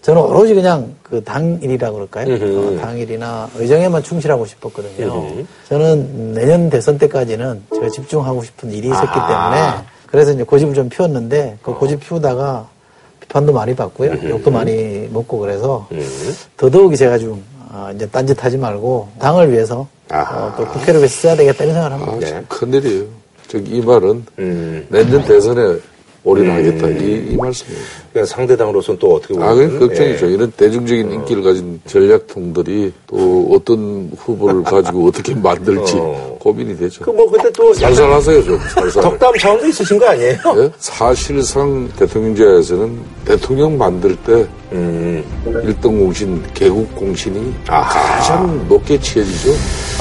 저는 오로지 그냥 그 당일이라고 그럴까요? 당일이나 의정에만 충실하고 싶었거든요. 저는 내년 대선 때까지는 제가 집중하고 싶은 일이 있었기 때문에, 그래서 이제 고집을 좀 피웠는데 그 고집 피우다가 비판도 많이 받고요. 욕도 많이 먹고 그래서 더더욱이 제가 좀 이제 딴짓하지 말고 당을 위해서 또 국회를 위해서 써야 되겠다 이런 생각을 합니다. 참 큰일이에요. 즉 이 말은 내년 대선에 올인하겠다 이 말씀이에요. 그러니까 상대당으로서는 또 어떻게 보면 그건 걱정이죠. 예. 이런 대중적인 인기를 가진 전략통들이 또 어떤 후보를 가지고 어떻게 만들지 고민이 되죠. 그 뭐 그때 또 살살하세요 좀. 살살. 덕담 차원도 있으신 거 아니에요? 예? 사실상 대통령제에서는 대통령 만들 때 1등 공신, 개국 공신이 가장 높게 취해지죠.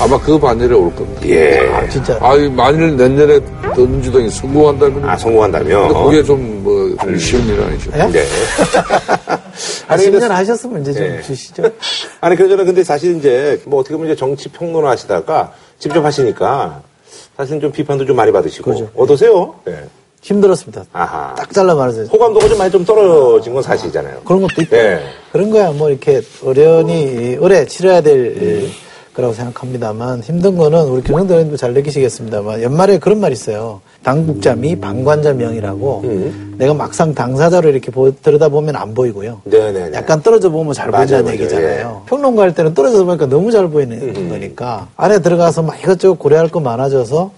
아마 그 반열에 올 겁니다. 예, 진짜. 만일 내년에 민주당이 성공한다면 성공한다면 그게 좀 뭐 쉬운 일 아니죠. 예? 네. 아니, 10년 하셨으면 이제 좀 주시죠. 아니 그러잖아. 근데 사실 이제 뭐 어떻게 보면 이제 정치 평론 하시다가 직접 하시니까 사실 좀 비판도 좀 많이 받으시고 그렇죠. 어떠세요? 네. 힘들었습니다. 아하. 딱 잘라 말해서 호감도가 좀 많이 좀 떨어진 건 사실이잖아요. 그런 것도 있고 그런 거야 뭐 이렇게 어련히 오래 치러야 될 거라고 생각합니다만 힘든 거는 우리 김성태 의원님도 잘 느끼시겠습니다만 연말에 그런 말이 있어요. 당국자 미 방관자 명이라고 내가 막상 당사자로 이렇게 들여다보면 안 보이고요. 네네네. 약간 떨어져 보면 잘 보인다는 얘기잖아요. 예. 평론가 할 때는 떨어져서 보니까 너무 잘 보이는 거니까 안에 들어가서 막 이것저것 고려할 거 많아져서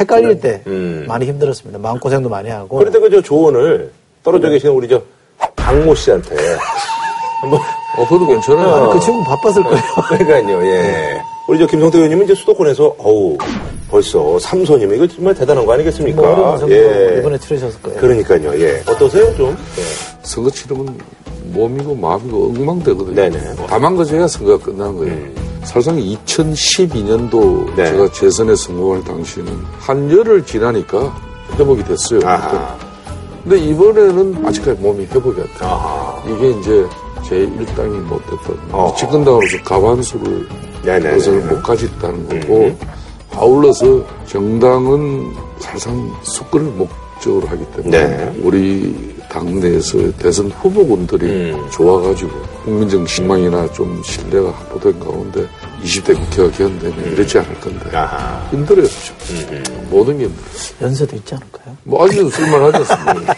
헷갈릴 때 많이 힘들었습니다. 마음고생도 많이 하고. 그런데 그 조언을 떨어져 계시는 우리 저 박모 씨한테 한번 그것도 괜찮아요. 아니, 그 친구는 바빴을 거예요. 그러니까요, 예. 우리 저 김성태 의원님은 이제 수도권에서, 벌써 삼선이면 이거 정말 대단한 거 아니겠습니까? 뭐 예. 이번에 치르셨을 거예요. 그러니까요, 예. 어떠세요, 좀? 예. 선거 치르면 몸이고 마음이고 엉망되거든요. 네네. 다 망가져야 선거가 끝난 거예요. 사실상 2012년도 네. 제가 재선에 성공할 당시에는 한 열흘 지나니까 회복이 됐어요. 근데 이번에는 아직까지 몸이 회복이 안 돼요. 이게 이제 제 1당이 못됐던 집권당으로서 가반수를 그것을 못 가졌다는 거고 아울러서 정당은 사실상 숙근을 목적으로 하기 때문에 우리 당내에서 대선 후보군들이 좋아가지고 국민적 신망이나 좀 신뢰가 확보된 가운데 20대 국회가 개헌되면 이러지 않을 건데 힘들어요. 모든 게 힘들어요. 연세도 있지 않을까요? 뭐 아직도 쓸만하지 않습니다.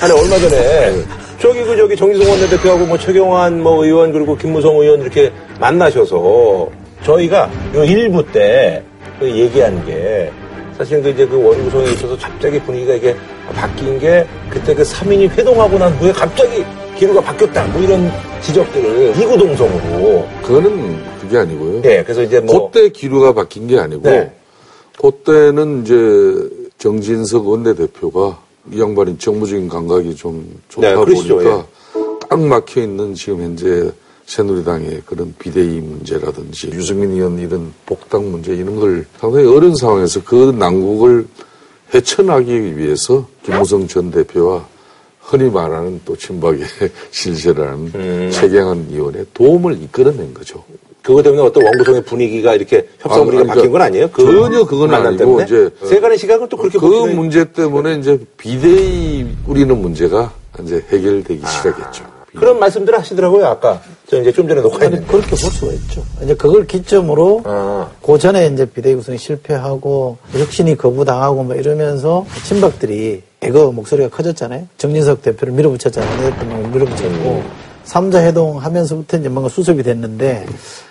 아니 얼마 전에 저기 정진석 원내대표하고 뭐 최경환 뭐 의원 그리고 김무성 의원 이렇게 만나셔서 저희가 요 1부 때 그 얘기한 게 사실은 그 이제 그 원구성에 있어서 갑자기 분위기가 이게 바뀐 게 그때 그 3인이 회동하고 난 후에 갑자기 기류가 바뀌었다 뭐 이런 지적들을 이구동성으로 그게 아니고요. 네, 그래서 이제 뭐 그때 기류가 바뀐 게 아니고 네. 그때는 이제 정진석 원내대표가 이 양반이 정무적인 감각이 좀 좋다 네, 보니까 딱 막혀 있는 지금 현재 새누리당의 그런 비대위 문제라든지 유승민 의원 이런 복당 문제 이런 걸 상당히 어려운 상황에서 그 난국을 헤쳐나기 위해서 김무성 전 대표와 흔히 말하는 또 친박의 실세라는 최경환 의원의 도움을 이끌어낸 거죠. 그거 때문에 어떤 원구성의 분위기가 이렇게 협상 분위기가 바뀐 건 아니에요? 그 전혀 그건 아니고 이제 세간의 시각은 또 그렇게 그 문제 때문에 이제 비대위 우리는 문제가 이제 해결되기 시작했죠. 그런 말씀들을 하시더라고요, 아까. 저 이제 좀 전에 녹화했는데. 그렇게 볼 수가 있죠. 이제 그걸 기점으로, 그 전에 이제 비대위 구성이 실패하고, 혁신이 거부당하고 막 이러면서, 친박들이, 대거 목소리가 커졌잖아요. 정진석 대표를 밀어붙였잖아요. 밀어붙였고, 3자 해동하면서부터 이제 뭔가 수습이 됐는데,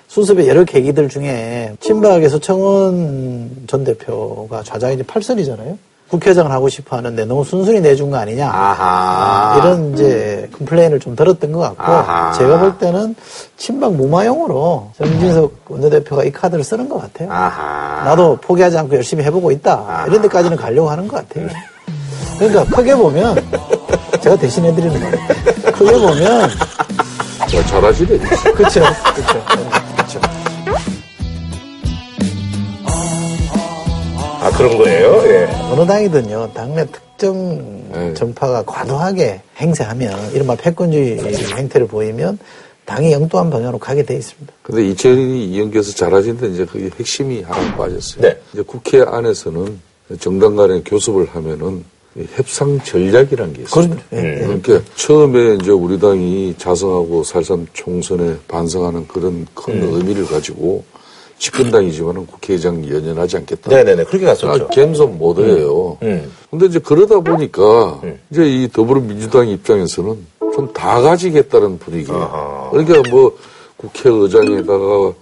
수습의 여러 계기들 중에, 친박에서 청원 전 대표가 좌장이 이제 8선이잖아요. 국회의장을 하고 싶어 하는데 너무 순순히 내준 거 아니냐. 아하. 이런 이제 컴플레인을 좀 들었던 것 같고, 아하. 제가 볼 때는 친박 무마용으로 정진석 원내대표가 이 카드를 쓰는 것 같아요. 아하. 나도 포기하지 않고 열심히 해보고 있다. 아하. 이런 데까지는 가려고 하는 것 같아요. 그러니까 크게 보면, 제가 대신해드리는 거예요. 크게 보면. 잘하시네. 그쵸. 그쵸. 그쵸. 아, 그런 거예요? 예. 어느 당이든요, 당내 특정 정파가 과도하게 행세하면, 이른바 패권주의 행태를 보이면, 당이 영또한 방향으로 가게 돼 있습니다. 근데 이철희 의원께서 잘하시는데, 이제 그게 핵심이 하나 빠졌어요. 네. 이제 국회 안에서는 정당 간의 교섭을 하면은, 협상 전략이라는 게 있습니다. 그러니까 처음에 이제 우리 당이 자성하고 4.3 총선에 반성하는 그런 큰 의미를 가지고, 집권당이지만은 국회의장 연연하지 않겠다. 네네네. 그렇게 갔었죠. 아, 겸손 못 해요. 근데 이제 그러다 보니까, 이제 이 더불어민주당 입장에서는 좀 다 가지겠다는 분위기예요. 아하. 그러니까 뭐, 국회의장에다가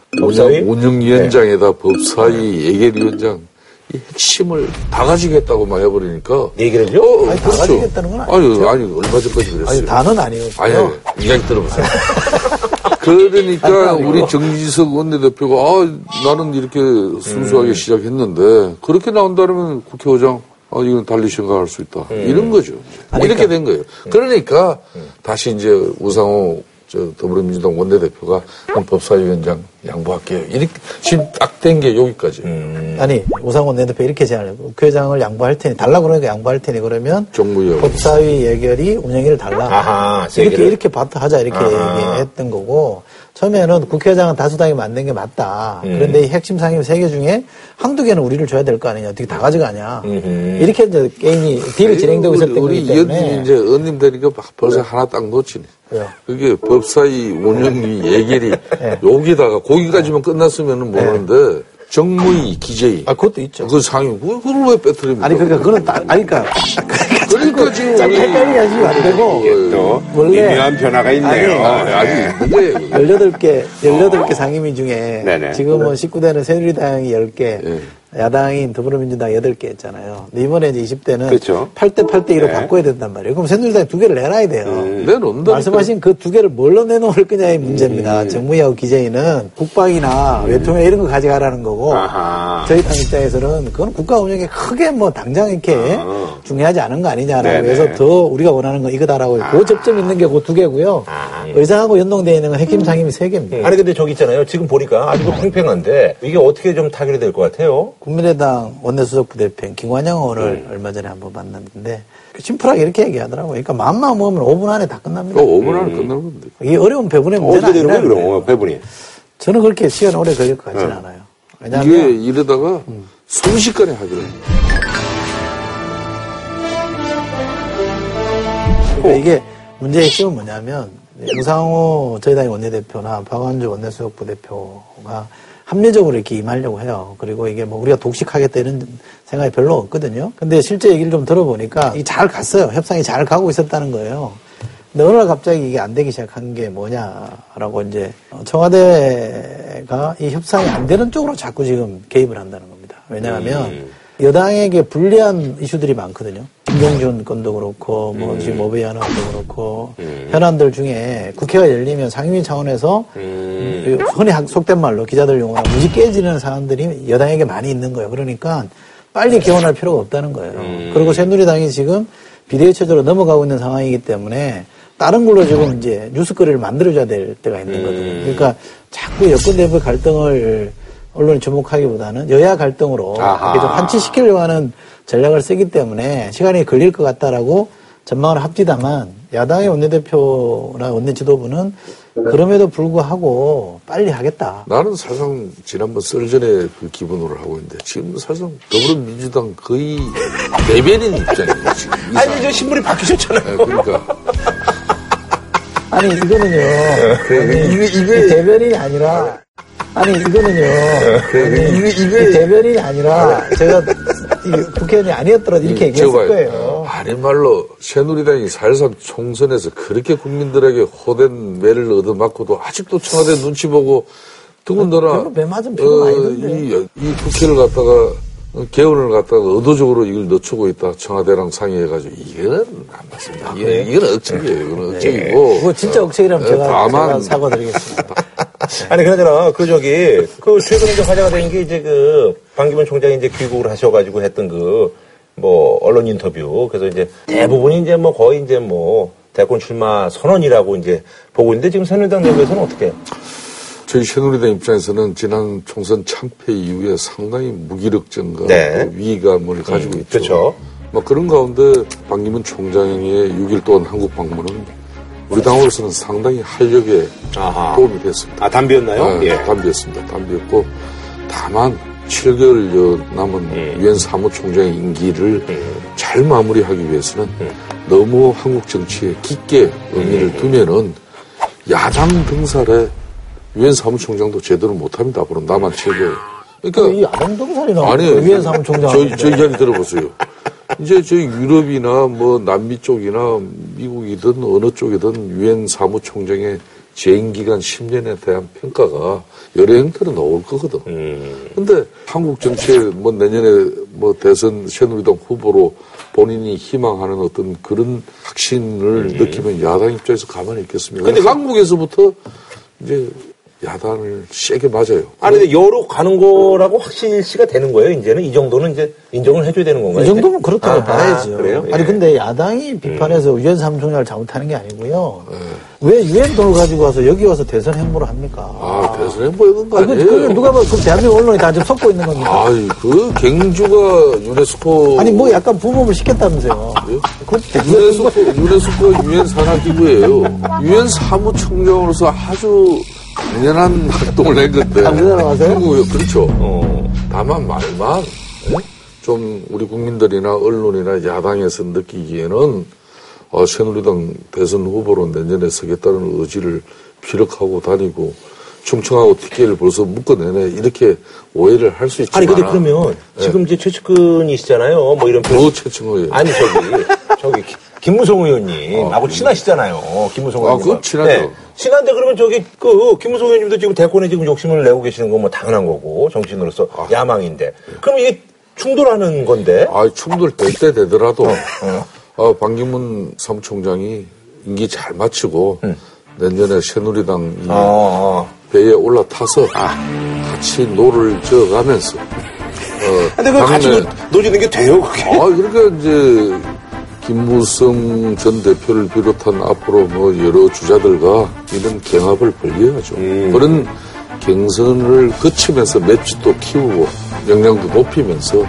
운영위원장에다 법사위, 예결위원장, 이 핵심을 다 가지겠다고 막 해버리니까. 얘기를요? 아니, 그렇죠. 다 가지겠다는 건 아니죠. 아니, 얼마 전까지 그랬어요. 아니, 다는 아니에요. 아니, 이야기 들어보세요. 그러니까 우리 정진석 원내대표가 나는 이렇게 순수하게 시작했는데 그렇게 나온다면 국회의장 이건 달리 생각할 수 있다. 이런 거죠. 그러니까. 이렇게 된 거예요. 그러니까 다시 이제 우상호 더불어민주당 원내대표가 법사위원장 양보할게요. 이렇게 지금 딱 된 게 여기까지. 아니 우상호 원내대표 이렇게 제안해요. 국회의장을 양보할 테니 달라고 그러니까 양보할 테니 그러면 정무위원. 법사위 예결이 운영위를 달라. 아하, 이렇게 하자 이렇게 아하. 얘기했던 거고 처음에는 국회의장은 다수당이 만든 게 맞다. 그런데 이 핵심 상임 3개 중에 한두 개는 우리를 줘야 될 거 아니냐. 어떻게 다 가져가냐. 이렇게 이제 게임이 딜이 진행되고 있었던 거기 때문에. 우리 이제 언님 되니까 벌써 하나 딱 놓치네. 왜요? 그게 법사위 운영위 예결이 네. 여기다가 거기까지만 끝났으면 모르는데 정무위 기재위 그것도 있죠. 그 상임 그걸 왜 빼뜨립니까? 아니 그러니까 그건 그러니까 지금 헷갈리게 하시면 안 되고 또 원래 미묘한 변화가 있네요. 아니 18개 상임위 중에 네네. 지금은 19대는 새누리당이 10개 야당인 더불어민주당 8개 했잖아요. 근데 이번에 이제 20대는 그렇죠. 8대 2로 바꿔야 된단 말이에요. 그럼 새누리당이 2개를 내놔야 돼요. 내놓는다. 말씀하신 그 2개를 뭘로 내놓을 거냐의 문제입니다. 정무위하고 기재위는 국방이나 외통위나 이런 거 가져가라는 거고 아하. 저희 당 입장에서는 그건 국가 운영에 크게 뭐 당장 이렇게 중요하지 않은 거 아니냐라고 네네. 해서 더 우리가 원하는 건 이거다라고 그 접점 있는 게 그 2개고요. 의장하고 연동되어 있는 건 핵심 상임이 3개입니다. 아니 근데 저기 있잖아요. 지금 보니까 아주 팽팽한데 이게 어떻게 좀 타결이 될 것 같아요? 국민의당 원내수석 부대표인 김관영 의원을 얼마 전에 한번 만났는데 심플하게 이렇게 얘기하더라고요. 그러니까 마음만 먹으면 5분 안에 다 끝납니다. 5분 안에 끝나는 건데. 이게 어려운 배분의 문제는 아니라는 거예요. 어떻게 되는 거예요, 배분이? 저는 그렇게 시간이 오래 걸릴 것 같지는 않아요. 왜냐하면 이게 이러다가 순식간에 하기로 해요. 그러니까 이게 문제의 핵심은 뭐냐면 우상호 저희당의 원내대표나 박완주 원내수석 부대표가 합리적으로 이렇게 임하려고 해요. 그리고 이게 뭐 우리가 독식하겠다 이런 생각이 별로 없거든요. 근데 실제 얘기를 좀 들어보니까 잘 갔어요. 협상이 잘 가고 있었다는 거예요. 근데 어느 날 갑자기 이게 안 되기 시작한 게 뭐냐라고 이제 청와대가 이 협상이 안 되는 쪽으로 자꾸 지금 개입을 한다는 겁니다. 왜냐하면 여당에게 불리한 이슈들이 많거든요. 김종준 건도 그렇고 뭐 지금 오베이아노 건도 그렇고 현안들 중에 국회가 열리면 상임위 차원에서 흔히 속된 말로 기자들 용어나 무지 깨지는 사안들이 여당에게 많이 있는 거예요. 그러니까 빨리 개원할 필요가 없다는 거예요. 그리고 새누리당이 지금 비대위 체제로 넘어가고 있는 상황이기 때문에 다른 걸로 지금 이제 뉴스거리를 만들어줘야 될 때가 있는 거거든요. 그러니까 자꾸 여권 내부 갈등을 언론이 주목하기보다는 여야 갈등으로 이렇게 좀 환치시키려고 하는 전략을 쓰기 때문에 시간이 걸릴 것 같다라고 전망을 합디다만 야당의 원내대표나 원내지도부는 그럼에도 불구하고 빨리 하겠다. 나는 사실상 지난번 썰 전에 그 기분으로 하고 있는데 지금 사실상 더불어민주당 거의 레벨인 입장이에요. 지금 아니 저 신분이 바뀌셨잖아요. 네, 그러니까. 아니 이거는요. 아니, 이게 레벨이 아니라. 아니 이거는요. 이게 레벨이 아니라 제가. 국회의원이 아니었더라도 이렇게 얘기했을 거예요. 아니 말로 새누리당이 4.13 총선에서 그렇게 국민들에게 호된 매를 얻어맞고도 아직도 청와대 눈치 보고 더군다나 매 맞은 표가 아니던데 이 국회를 갖다가 개원을 갖다가 의도적으로 이걸 늦추고 있다. 청와대랑 상의해가지고 이건 안 맞습니다. 아, 네. 이건 억측이에요. 이건 억측이고. 그거 진짜 억측이라면 제가 사과드리겠습니다. 아니 그나저나 그 최근에 이제 화제가 된 게 이제 그 반기문 총장이 이제 귀국을 하셔가지고 했던 그 뭐 언론 인터뷰. 그래서 이제 대부분이 이제 뭐 거의 이제 뭐 대권 출마 선언이라고 이제 보고 있는데 지금 새누리당 내부에서는 어떻게 해요? 저희 새누리당 입장에서는 지난 총선 참패 이후에 상당히 무기력증과 네. 위기감을 가지고 있죠. 그렇죠. 막 그런 가운데 반기문 총장의 6일 동안 한국 방문은 우리 당으로서는 상당히 활력에 도움이 됐습니다. 아, 담비였나요? 네, 예. 담비였습니다. 담비였고 다만 7개월여 남은 유엔 사무총장의 임기를 잘 마무리하기 위해서는 너무 한국 정치에 깊게 의미를 두면은 야당 등살에 유엔 사무총장도 제대로 못합니다. 앞으로 남한 7개월. 그러니까 이 야당 동살이 나와요. 유엔 사무총장. 저희 이야기 들어보세요. 이제 저희 유럽이나 뭐 남미 쪽이나 미국이든 어느 쪽이든 유엔 사무총장의 재임 기간 10년에 대한 평가가 여러 형태로 나올 거거든. 근데 한국 정치에 뭐 내년에 뭐 대선 새누리당 후보로 본인이 희망하는 어떤 그런 확신을 느끼면 야당 입장에서 가만히 있겠습니까? 근데 한국에서부터 이제 야단을 세게 맞아요. 아니, 근데 여로 가는 거라고 확실시가 되는 거예요, 이제는? 이 정도는 이제 인정을 해줘야 되는 건가요? 이 정도면 그렇다고 봐야죠. 그래요? 아니, 예. 근데 야당이 비판해서 유엔 사무총장을 잘못하는 게 아니고요. 예. 왜 유엔 돈을 가지고 와서 여기 와서 대선 행보를 합니까? 아, 대선 행보였던 거 아니에요? 그걸 누가 봐도 그 대한민국 언론이 다 지금 섞고 있는 겁니다. 아이, 그 갱주가 유네스코. 아니, 뭐 약간 부모를 시켰다면서요. 예? 유네스코가 유엔 산하기구예요. 유엔 사무총장으로서 아주 당연한 활동을 낸 건데. 당연한 활동이요? 그렇죠. 다만 말만, 좀 우리 국민들이나 언론이나 야당에서 느끼기에는, 새누리당 대선 후보로 내년에 서겠다는 의지를 피력하고 다니고, 충청하고 TK를 벌써 묶어내네. 이렇게 오해를 할 수 있지만. 아니, 근데 그러면, 지금 이제 최측근이시잖아요. 뭐 이런 표현. 최측근이에요. 아니, 저기. 김무성 의원님하고 친하시잖아요. 김무성 의원님. 아, 그 친하죠. 네. 친한데 그러면 저기 그 김무성 의원님도 지금 대권에 지금 욕심을 내고 계시는 건 뭐 당연한 거고 정치인으로서 야망인데. 그럼 이게 충돌하는 건데? 아, 충돌될 때 되더라도 반기문 사무총장이 임기 잘 마치고 내년에 새누리당 배에 올라타서 같이 노를 저어가면서. 근데 그거 같이 노지는 게 돼요, 그게? 아, 그러니까 이제. 김무성 전 대표를 비롯한 앞으로 뭐 여러 주자들과 이런 경합을 벌려야죠. 그런 경선을 거치면서 맷집도 키우고 역량도 높이면서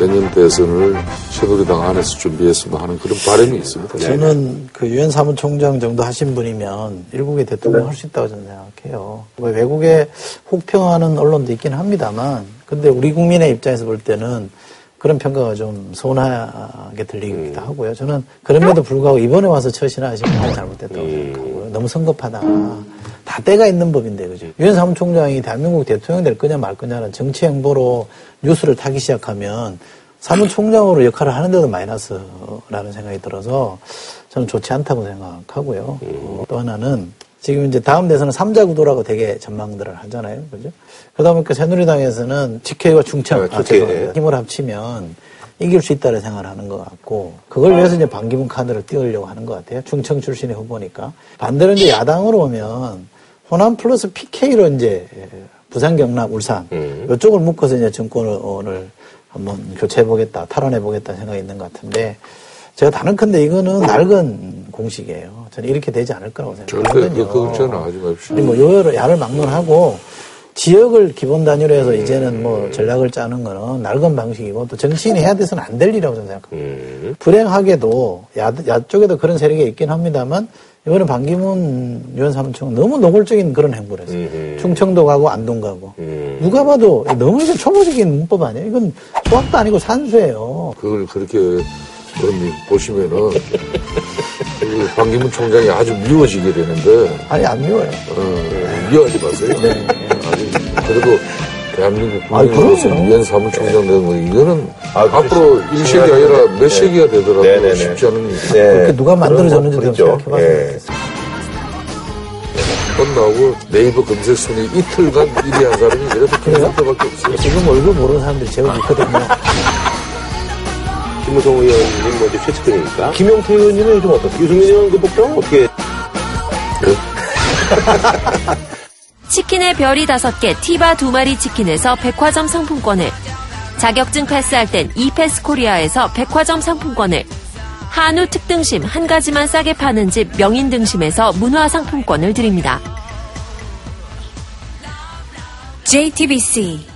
내년 대선을 새누리당 안에서 준비했으면 하는 그런 바람이 있습니다. 저는 그 유엔 사무총장 정도 하신 분이면 일국의 대통령 할 수 있다고 저는 생각해요. 외국에 혹평하는 언론도 있긴 합니다만 근데 우리 국민의 입장에서 볼 때는 그런 평가가 좀 서운하게 들리기도 하고요. 저는 그럼에도 불구하고 이번에 와서 처신을 하신 건 잘못됐다고 생각하고요. 너무 성급하다. 다 때가 있는 법인데, 그죠? 유엔 사무총장이 대한민국 대통령 될 거냐 말 거냐는 정치 행보로 뉴스를 타기 시작하면 사무총장으로 역할을 하는데도 마이너스라는 생각이 들어서 저는 좋지 않다고 생각하고요. 또 하나는 지금 이제 다음 대선은 3자 구도라고 되게 전망들을 하잖아요. 그죠? 그러다 보니까 새누리당에서는 직회와 중참, 힘을 합치면 이길 수 있다는 생각을 하는 것 같고, 그걸 위해서 이제 반기문 카드를 띄우려고 하는 것 같아요. 중청 출신의 후보니까. 반대로 이제 야당으로 오면 호남 플러스 PK로 이제 부산, 경남, 울산, 이쪽을 묶어서 이제 정권을 한번 교체해보겠다, 탈환해보겠다는 생각이 있는 것 같은데, 제가 다른 건데 이거는 낡은 공식이에요. 저는 이렇게 되지 않을 거라고 생각하거든요. 그거는 하지 맙시다. 뭐 야를 막론하고 지역을 기본 단위로 해서 이제는 뭐 전략을 짜는 거는 낡은 방식이고 또 정치인이 해야 돼서는 안 될 일이라고 저는 생각합니다. 불행하게도 야 쪽에도 그런 세력이 있긴 합니다만 이번에 반기문 유엔 사무총장 너무 노골적인 그런 행보를 했어요. 충청도 가고 안동 가고 누가 봐도 너무 이제 초보적인 문법 아니에요? 이건 소학도 아니고 산수예요. 그걸 그렇게 그럼 보시면은 반기문 총장이 아주 미워지게 되는데 아니 안 미워요. 미워하지 마세요. 네. 아니, 그래도 대한민국 국민으로서 유엔 사무총장 되는 거 이거는 앞으로 1세기 아니라 몇 세기가 되더라도 쉽지 않은 일이에요. 그렇게 누가 만들어졌는지도 생각해봐야 되겠어요. 끝나고 네이버 검색순위 이틀간 1위 한 사람이 그래도 김성태밖에 없어요. 지금 얼굴 모르는 사람들이 제일 있거든요. 김무성 의원님 먼저 최측근이니까. 김영태 의원님은 요즘 어떻게? 유승민 의원 그 복장 어떻게? 치킨에 별이 5개, 티바 2마리 치킨에서 백화점 상품권을. 자격증 패스할 땐 이패스 코리아에서 백화점 상품권을. 한우 특등심 한 가지만 싸게 파는 집 명인 등심에서 문화 상품권을 드립니다. JTBC